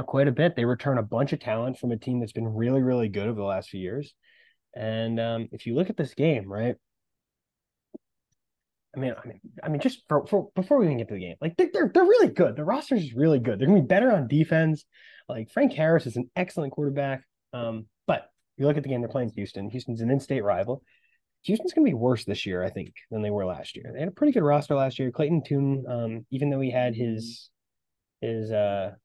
Quite a bit. They return a bunch of talent from a team that's been really, really good over the last few years. And if you look at this game, right? I mean, just for before we even get to the game, they're really good. The roster is really good. They're gonna be better on defense. Frank Harris is an excellent quarterback. But you look at the game, they're playing Houston. Houston's an in-state rival. Houston's gonna be worse this year, I think, than they were last year. They had a pretty good roster last year. Clayton Tune, even though he had his bad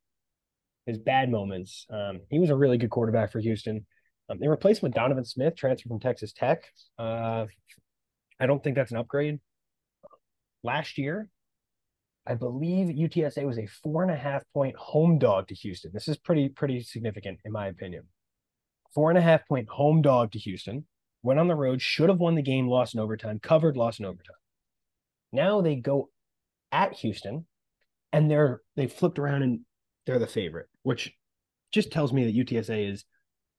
moments. He was a really good quarterback for Houston. They replaced him with Donovan Smith, transferred from Texas Tech. I don't think that's an upgrade. Last year, I believe UTSA was a 4.5-point home dog to Houston. This is pretty significant, in my opinion. 4.5-point home dog to Houston. Went on the road, should have won the game, lost in overtime, covered, lost in overtime. Now they go at Houston, and they flipped around and they're the favorite, which just tells me that UTSA is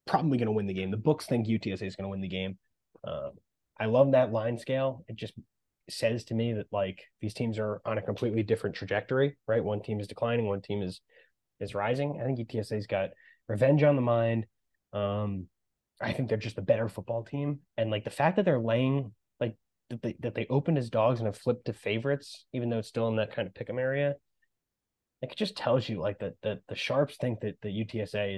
probably going to win the game. The books think UTSA is going to win the game. I love that line scale. It just says to me that these teams are on a completely different trajectory, right? One team is declining, one team is rising. I think UTSA's got revenge on the mind. I think they're just a better football team. And the fact that they're laying, that they opened as dogs and have flipped to favorites, even though it's still in that kind of pick 'em area, it just tells you that the sharps think that the UTSA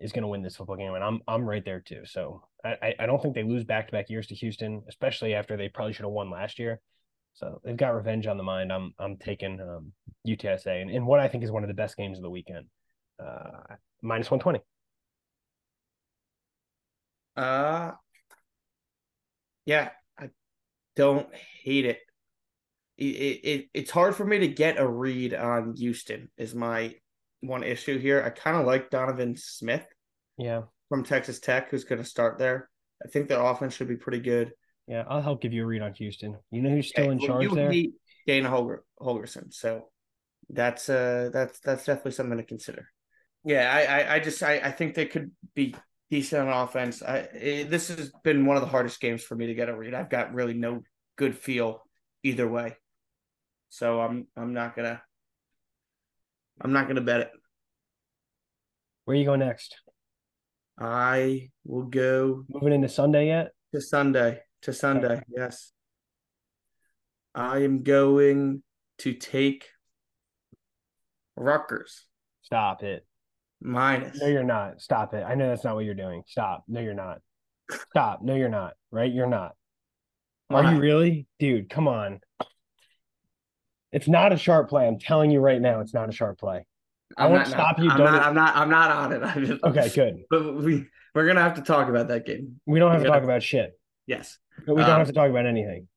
is going to win this football game, and I'm right there too. So I don't think they lose back-to-back years to Houston, especially after they probably should have won last year. So they've got revenge on the mind. I'm taking UTSA in what I think is one of the best games of the weekend, -120. Yeah, I don't hate it. It's hard for me to get a read on Houston is my one issue here. I kind of like Donovan Smith from Texas Tech, who's going to start there. I think their offense should be pretty good. Yeah, I'll help give you a read on Houston. You know who's still in charge there? Dana Holgerson. So that's definitely something to consider. Yeah, I think they could be decent on offense. This has been one of the hardest games for me to get a read. I've got really no good feel either way. So I'm not gonna bet it. Where are you going next? I will go moving into Sunday yet? To Sunday, okay. Yes. I am going to take Rutgers. Stop it. Minus. No, you're not. Stop it. I know that's not what you're doing. Stop. No, you're not. Stop. No, you're not. Right? You're not. Are you really? Dude, come on. It's not a sharp play. I'm telling you right now, it's not a sharp play. I won't stop you. I'm not on it. Okay, good. But we're going to have to talk about that game. We don't have to talk about shit. Yes. But we don't have to talk about anything.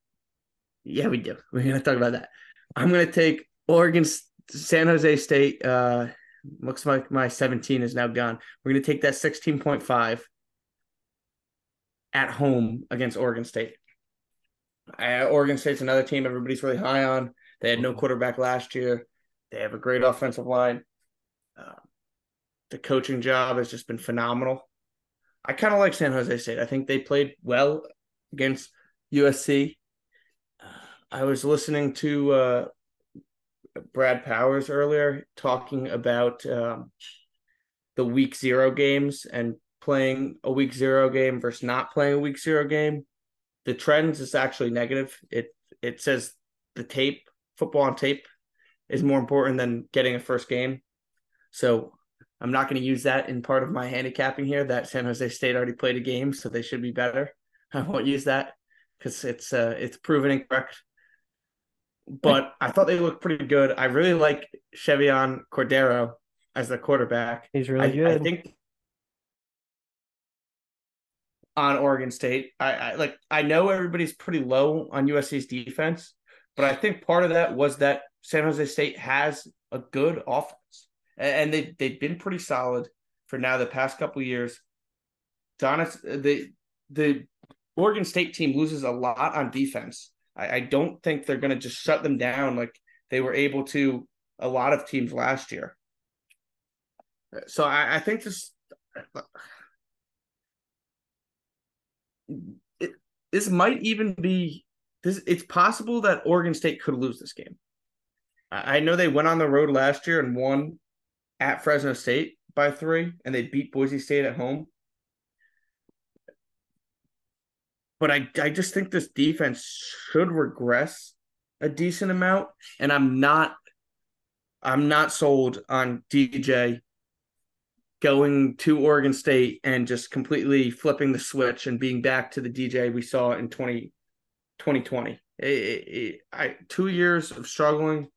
Yeah, we do. We're going to talk about that. I'm going to take San Jose State. Looks like my 17 is now gone. We're going to take that 16.5 at home against Oregon State. Oregon State's another team everybody's really high on. They had no quarterback last year. They have a great offensive line. The coaching job has just been phenomenal. I kind of like San Jose State. I think they played well against USC. I was listening to Brad Powers earlier talking about the week zero games and playing a week zero game versus not playing a week zero game. The trends is actually negative. It says the tape, football on tape, is more important than getting a first game. So I'm not going to use that in part of my handicapping here, that San Jose State already played a game, so they should be better. I won't use that because it's proven incorrect. But I thought they looked pretty good. I really like Chevion Cordero as the quarterback. He's really good. I think on Oregon State, I know everybody's pretty low on USC's defense, but I think part of that was that San Jose State has a good offense, and they've been pretty solid for now the past couple of years. The Oregon State team loses a lot on defense. I don't think they're going to just shut them down like they were able to a lot of teams last year. So I think this might even be this. It's possible that Oregon State could lose this game. I know they went on the road last year and won at Fresno State by 3, and they beat Boise State at home. But I just think this defense should regress a decent amount, and I'm not sold on DJ going to Oregon State and just completely flipping the switch and being back to the DJ we saw in 2020. 2 years of struggling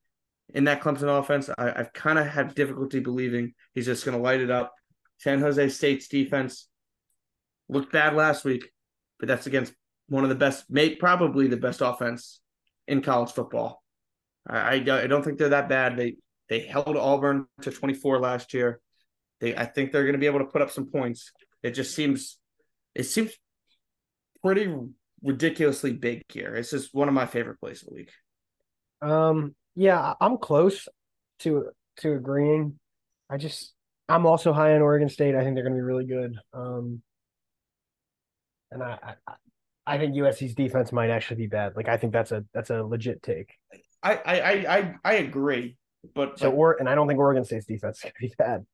in that Clemson offense, I've kind of had difficulty believing he's just going to light it up. San Jose State's defense looked bad last week, but that's against one of the best, probably the best offense in college football. I don't think they're that bad. They held Auburn to 24 last year. I think they're going to be able to put up some points. It seems pretty ridiculously big here. It's just one of my favorite plays of the week. Yeah, I'm close to agreeing. I'm also high on Oregon State. I think they're going to be really good. And I think USC's defense might actually be bad. Like, I think that's a legit take. I agree, but and I don't think Oregon State's defense is going to be bad.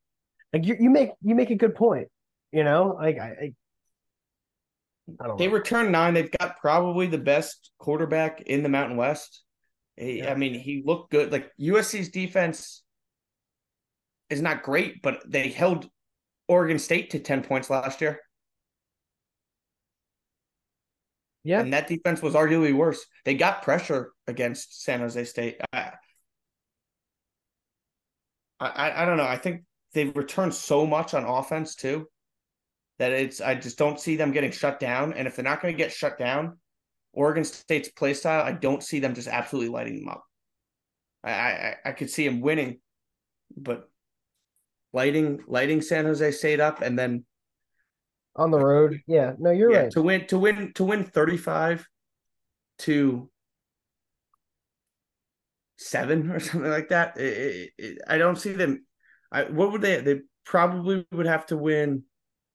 Like you make a good point. You know, like I don't know. They return 9. They've got probably the best quarterback in the Mountain West. I mean, he looked good. Like USC's defense is not great, but they held Oregon State to 10 points last year. Yeah, and that defense was arguably worse. They got pressure against San Jose State. I don't know. I think they've returned so much on offense too that I just don't see them getting shut down. And if they're not going to get shut down, Oregon State's play style, I don't see them just absolutely lighting them up. I could see them winning, but lighting San Jose State up and then. On the road. Yeah. No, you're right. To win 35-7 or something like that. I don't see them. What would they probably would have to win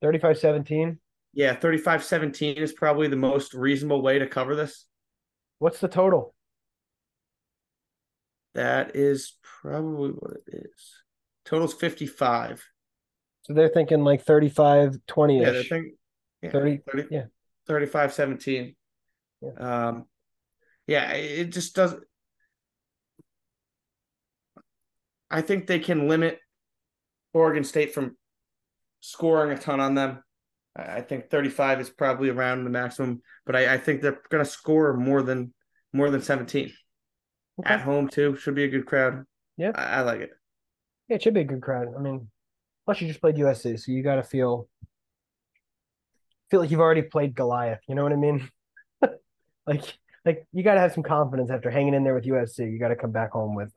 35-17. Yeah. 35-17 is probably the most reasonable way to cover this. What's the total? That is probably what it is. Total's 55. So they're thinking like 35-20-ish. Yeah, they're thinking 35-17. Yeah. Yeah, it just doesn't – I think they can limit Oregon State from scoring a ton on them. I think 35 is probably around the maximum, but I think they're going to score more than 17. Okay. At home, too. Should be a good crowd. Yeah. I like it. Yeah, it should be a good crowd. I mean – plus, you just played USC, so you got to feel like you've already played Goliath. You know what I mean? like you got to have some confidence after hanging in there with USC. You got to come back home with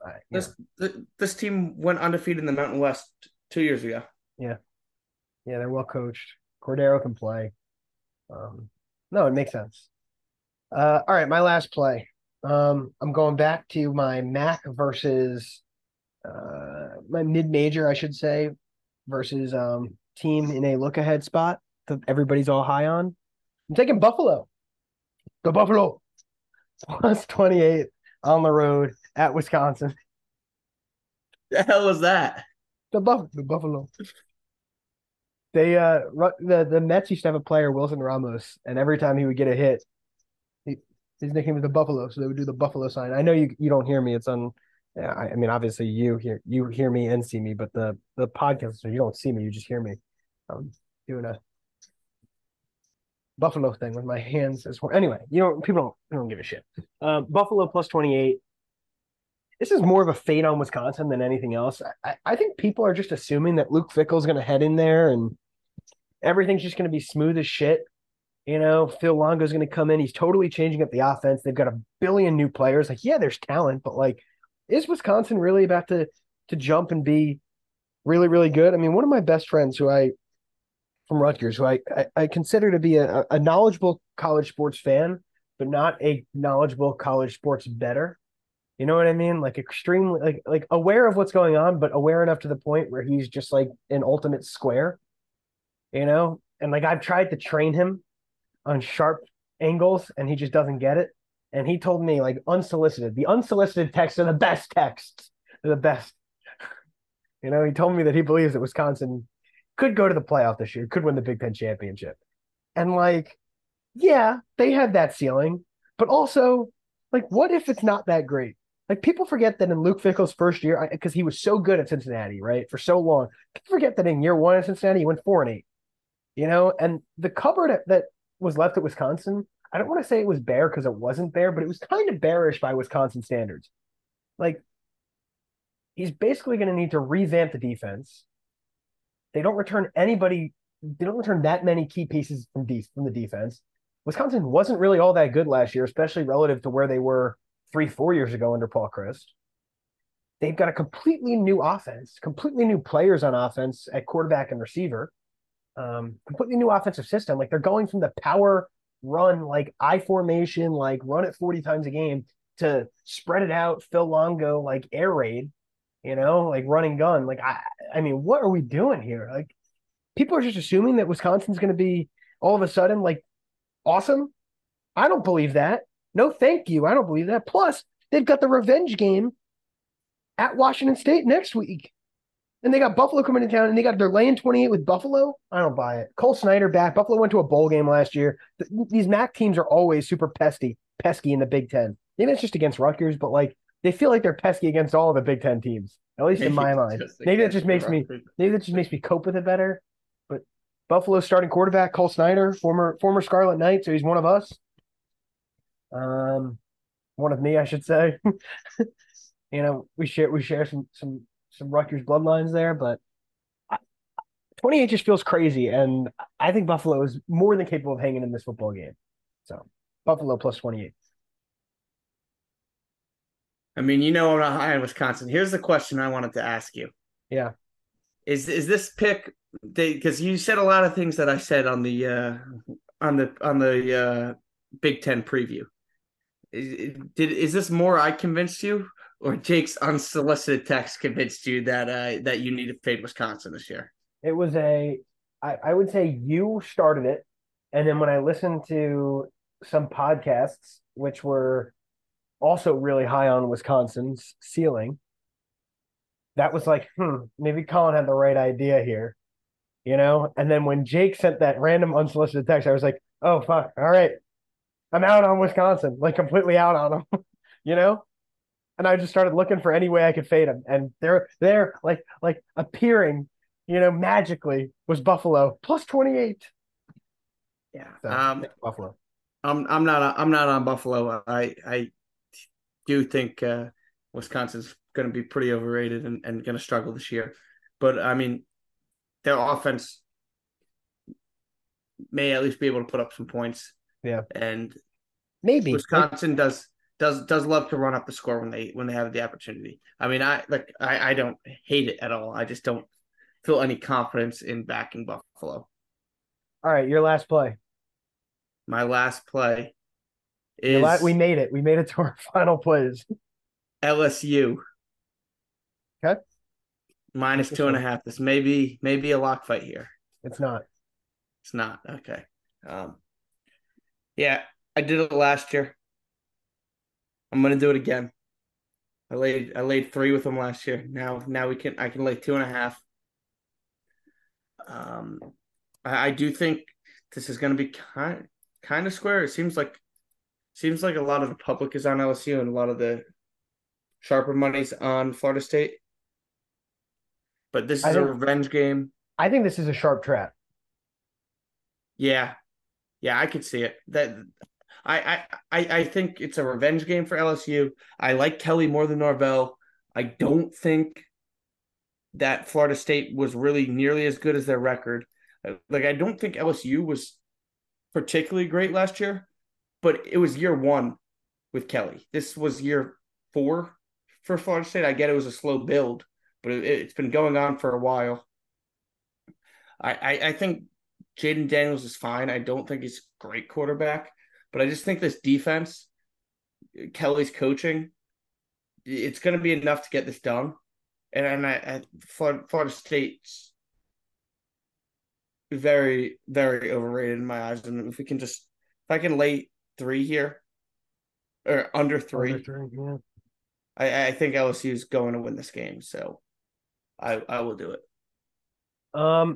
this team went undefeated in the Mountain West 2 years ago. Yeah, they're well coached. Cordero can play. No, it makes sense. All right, my last play. I'm going back to my MAC versus my mid-major, I should say. Versus team in a look-ahead spot that everybody's all high on. I'm taking Buffalo. Go Buffalo. plus 28 on the road at Wisconsin. The hell was that? The Buffalo. They the Mets used to have a player, Wilson Ramos, and every time he would get a hit, his nickname was the Buffalo, so they would do the Buffalo sign. I know you don't hear me. It's on. I mean, obviously you hear me and see me, but the podcast, you don't see me, you just hear me. I'm doing a Buffalo thing with my hands as well. Anyway, people don't give a shit. Buffalo plus 28. This is more of a fade on Wisconsin than anything else. I think people are just assuming that Luke Fickell's going to head in there and everything's just going to be smooth as shit. You know, Phil Longo's going to come in. He's totally changing up the offense. They've got a billion new players. Like, yeah, there's talent, but like, is Wisconsin really about to jump and be really, really good? I mean, one of my best friends from Rutgers, who I consider to be a knowledgeable college sports fan, but not a knowledgeable college sports bettor. You know what I mean? Like extremely like aware of what's going on, but aware enough to the point where he's just like an ultimate square, you know? And like, I've tried to train him on sharp angles and he just doesn't get it. And he told me, like, the unsolicited texts are the best texts. They're the best. You know, he told me that he believes that Wisconsin could go to the playoff this year, could win the Big Ten championship. And like, yeah, they have that ceiling, but also like, what if it's not that great? Like, people forget that in Luke Fickell's first year, because he was so good at Cincinnati, right, for so long, people forget that in year one at Cincinnati, he went 4-8, you know? And the cupboard that was left at Wisconsin, I don't want to say it was bare because it wasn't bare, but it was kind of bearish by Wisconsin standards. Like, he's basically going to need to revamp the defense. They don't return anybody. They don't return that many key pieces from the defense. Wisconsin wasn't really all that good last year, especially relative to where they were 3-4 years ago under Paul Chryst. They've got a completely new offense, completely new players on offense at quarterback and receiver, completely new offensive system. Like, they're going from the power run, like I formation, like run it 40 times a game to spread it out, Phil Longo, like air raid, you know, like running gun. Like, I mean, what are we doing here? Like, people are just assuming that Wisconsin's going to be all of a sudden like awesome. I don't believe that. No, thank you. I don't believe that. Plus, they've got the revenge game at Washington State next week. And they got Buffalo coming to town, and they're laying 28 with Buffalo. I don't buy it. Cole Snyder back. Buffalo went to a bowl game last year. These MAC teams are always super pesky in the Big Ten. Maybe it's just against Rutgers, but like, they feel like they're pesky against all of the Big Ten teams, at least in my mind. Maybe that just makes me cope with it better. But Buffalo's starting quarterback, Cole Snyder, former Scarlet Knight, so he's one of us. One of me, I should say. You know, we share some Rutgers bloodlines there, but 28 just feels crazy, and I think Buffalo is more than capable of hanging in this football game. So Buffalo plus 28. I mean, you know, I'm not high on Wisconsin. Here's the question I wanted to ask you. Yeah. Is this pick – because you said a lot of things that I said on the Big Ten preview. Is this more I convinced you, or Jake's unsolicited text convinced you that you need to fade Wisconsin this year? It was I would say you started it, and then when I listened to some podcasts, which were also really high on Wisconsin's ceiling, that was like, maybe Colin had the right idea here, you know? And then when Jake sent that random unsolicited text, I was like, oh, fuck, all right. I'm out on Wisconsin, like completely out on them, you know? And I just started looking for any way I could fade them. And they're like appearing, you know, magically was Buffalo plus 28. Yeah. So, Buffalo. I'm not on Buffalo. I do think Wisconsin's going to be pretty overrated and going to struggle this year. But I mean, their offense may at least be able to put up some points. Yeah, and maybe Wisconsin does love to run up the score when they have the opportunity. I mean, I don't hate it at all. I just don't feel any confidence in backing Buffalo. All right, your last play. My last play is we made it. We made it to our final plays. LSU. Okay. Minus 2.5. This may be a lock fight here. It's not. It's not. Okay. Yeah, I did it last year. I'm going to do it again. I laid 3 with them last year. Now I can lay 2.5. I do think this is going to be kind of square. It seems like a lot of the public is on LSU and a lot of the sharper money's on Florida State. But this is a revenge game. I think this is a sharp trap. Yeah, I could see it. That I think it's a revenge game for LSU. I like Kelly more than Norvell. I don't think that Florida State was really nearly as good as their record. Like, I don't think LSU was particularly great last year, but it was year one with Kelly. This was year 4 for Florida State. I get it was a slow build, but it's been going on for a while. I think Jaden Daniels is fine. I don't think he's a great quarterback, but I just think this defense, Kelly's coaching, it's going to be enough to get this done. And Florida State's very, very overrated in my eyes. And if I can lay 3 here or under 3, yeah. I think LSU is going to win this game. So I will do it.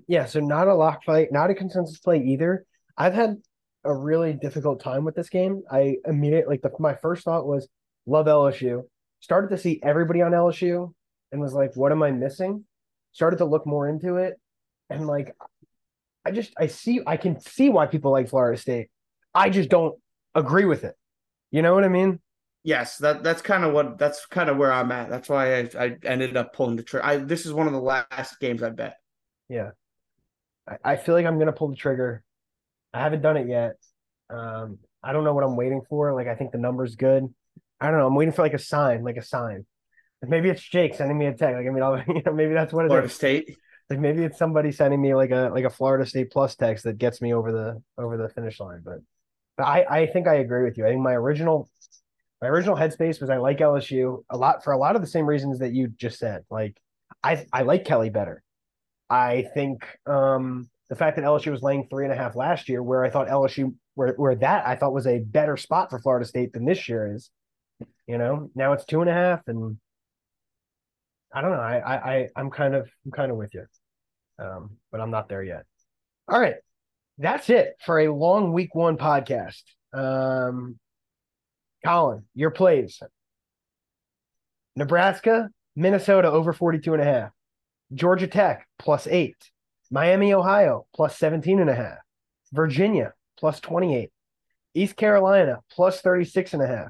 Yeah, so not a lock fight, not a consensus play either. I've had a really difficult time with this game. I immediately, my first thought was love LSU. Started to see everybody on LSU and was like, what am I missing? Started to look more into it. And I can see why people like Florida State. I just don't agree with it. You know what I mean? Yes, that's kind of where I'm at. That's why I ended up pulling the trigger. This is one of the last games I bet. Yeah, I feel like I'm going to pull the trigger. I haven't done it yet. I don't know what I'm waiting for. I think the number's good. I don't know. I'm waiting for a sign. Maybe it's Jake sending me a text. Maybe that's what it is. Florida State. Maybe it's somebody sending me like a Florida State plus text that gets me over the finish line. But I think I agree with you. I think my original headspace was I like LSU a lot for a lot of the same reasons that you just said. I like Kelly better. I think the fact that LSU was laying 3.5 last year, where I thought LSU, where that I thought was a better spot for Florida State than this year is, now it's 2.5, and I don't know. I'm kind of with you, but I'm not there yet. All right, that's it for a long week one podcast. Colin, your plays: Nebraska, Minnesota over 42.5. Georgia Tech +8, Miami, Ohio +17.5, Virginia +28, East Carolina +36.5,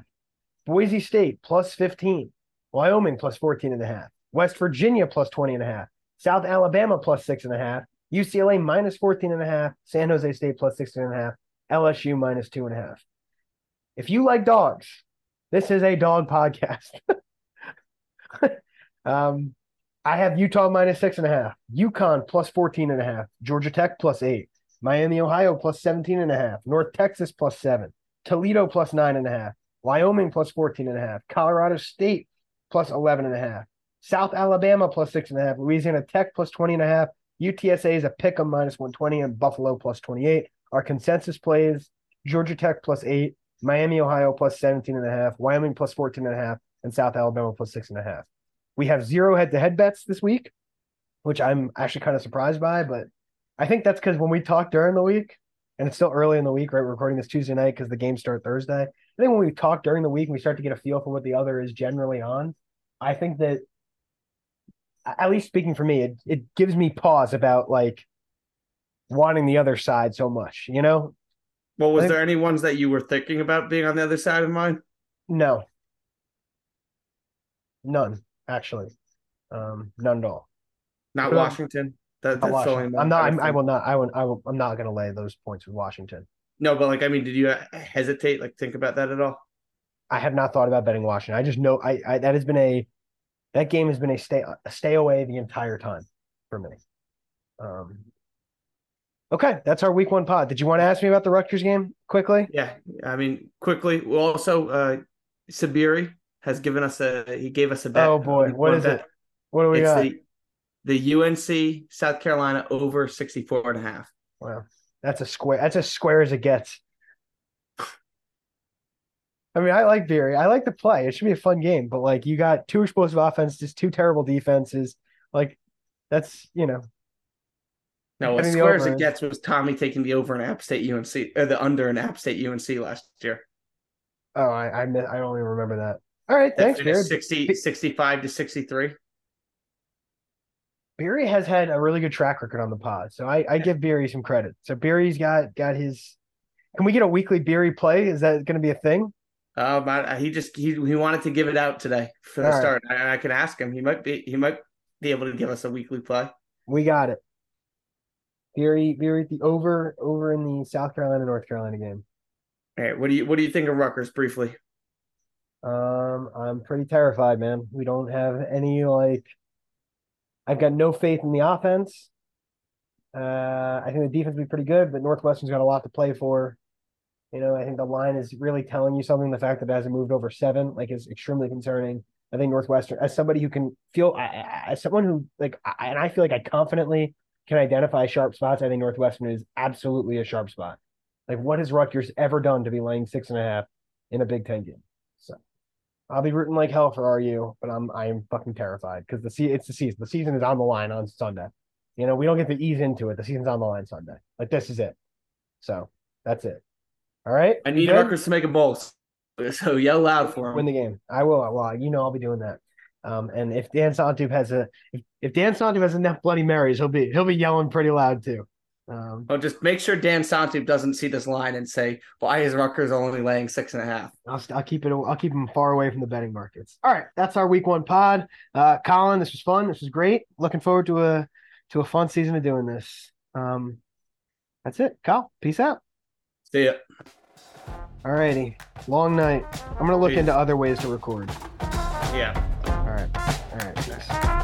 Boise State +15, Wyoming +14.5, West Virginia +20.5, South Alabama +6.5, UCLA -14.5, San Jose State +16.5, LSU -2.5. If you like dogs, this is a dog podcast. I have Utah -6.5, UConn +14.5, Georgia Tech +8, Miami, Ohio +17.5, North Texas +7, Toledo +9.5, Wyoming +14.5, Colorado State +11.5, South Alabama +6.5, Louisiana Tech +20.5, UTSA is a pick of -120, and Buffalo +28. Our consensus plays: Georgia Tech +8, Miami, Ohio +17.5, Wyoming +14.5, and South Alabama +6.5. We have 0 head-to-head bets this week, which I'm actually kind of surprised by, but I think that's because when we talked during the week, and it's still early in the week, right? We're recording this Tuesday night because the games start Thursday. I think when we talk during the week and we start to get a feel for what the other is generally on, I think that, at least speaking for me, it gives me pause about, wanting the other side so much, Well, was there any ones that you were thinking about being on the other side of mine? No. None. Actually, none at all. Not Washington. Washington. I'm not going to lay those points with Washington. No, but did you hesitate? Think about that at all? I have not thought about betting Washington. I just know that game has been a stay away the entire time for me. Okay, that's our week one pod. Did you want to ask me about the Rutgers game quickly? Yeah, quickly. We'll also Sabiri has given us he gave us a bet. Oh boy, what is it? What do we got? The UNC South Carolina over 64.5. Wow. That's as square as it gets. I mean, I like Beery. I like the play. It should be a fun game, but like you got two explosive offenses, two terrible defenses. Like that's, you know. No, as square as it gets was Tommy taking the over in App State UNC, or the under in App State UNC last year. Oh, I don't even remember that. All right, that thanks, 65-63. Beery has had a really good track record on the pod, so I give Beery some credit. So Beery's got his. Can we get a weekly Beery play? Is that going to be a thing? He wanted to give it out today for the start. Right. I can ask him. He might be able to give us a weekly play. We got it. Beery the over in the South Carolina North Carolina game. All right, what do you think of Rutgers briefly? I'm pretty terrified, man. We don't have any I've got no faith in the offense. I think the defense will be pretty good, but Northwestern's got a lot to play for. You know, I think the line is really telling you something. The fact that it hasn't moved over 7, is extremely concerning. I think Northwestern, as somebody who can feel, as someone who, and I feel like I confidently can identify sharp spots, I think Northwestern is absolutely a sharp spot. Like, what has Rutgers ever done to be laying 6.5 in a Big Ten game? So I'll be rooting like hell for RU, but I am fucking terrified because it's the season. The season is on the line on Sunday. You know, we don't get to ease into it. The season's on the line Sunday. This is it. So that's it. All right. I need Rutgers to make a bowl. So yell loud for them. Win the game. I will. Well, you know, I'll be doing that. And if Dan Santub has enough Bloody Marys, he'll be yelling pretty loud too. Just make sure Dan Santub doesn't see this line and say, "Why is Rutgers only laying 6.5?" I'll keep it. I'll keep him far away from the betting markets. All right, that's our week one pod. Colin, this was fun. This was great. Looking forward to a fun season of doing this. That's it, Kyle. Peace out. See ya. All righty, long night. I'm gonna look into other ways to record. Yeah. All right. Nice.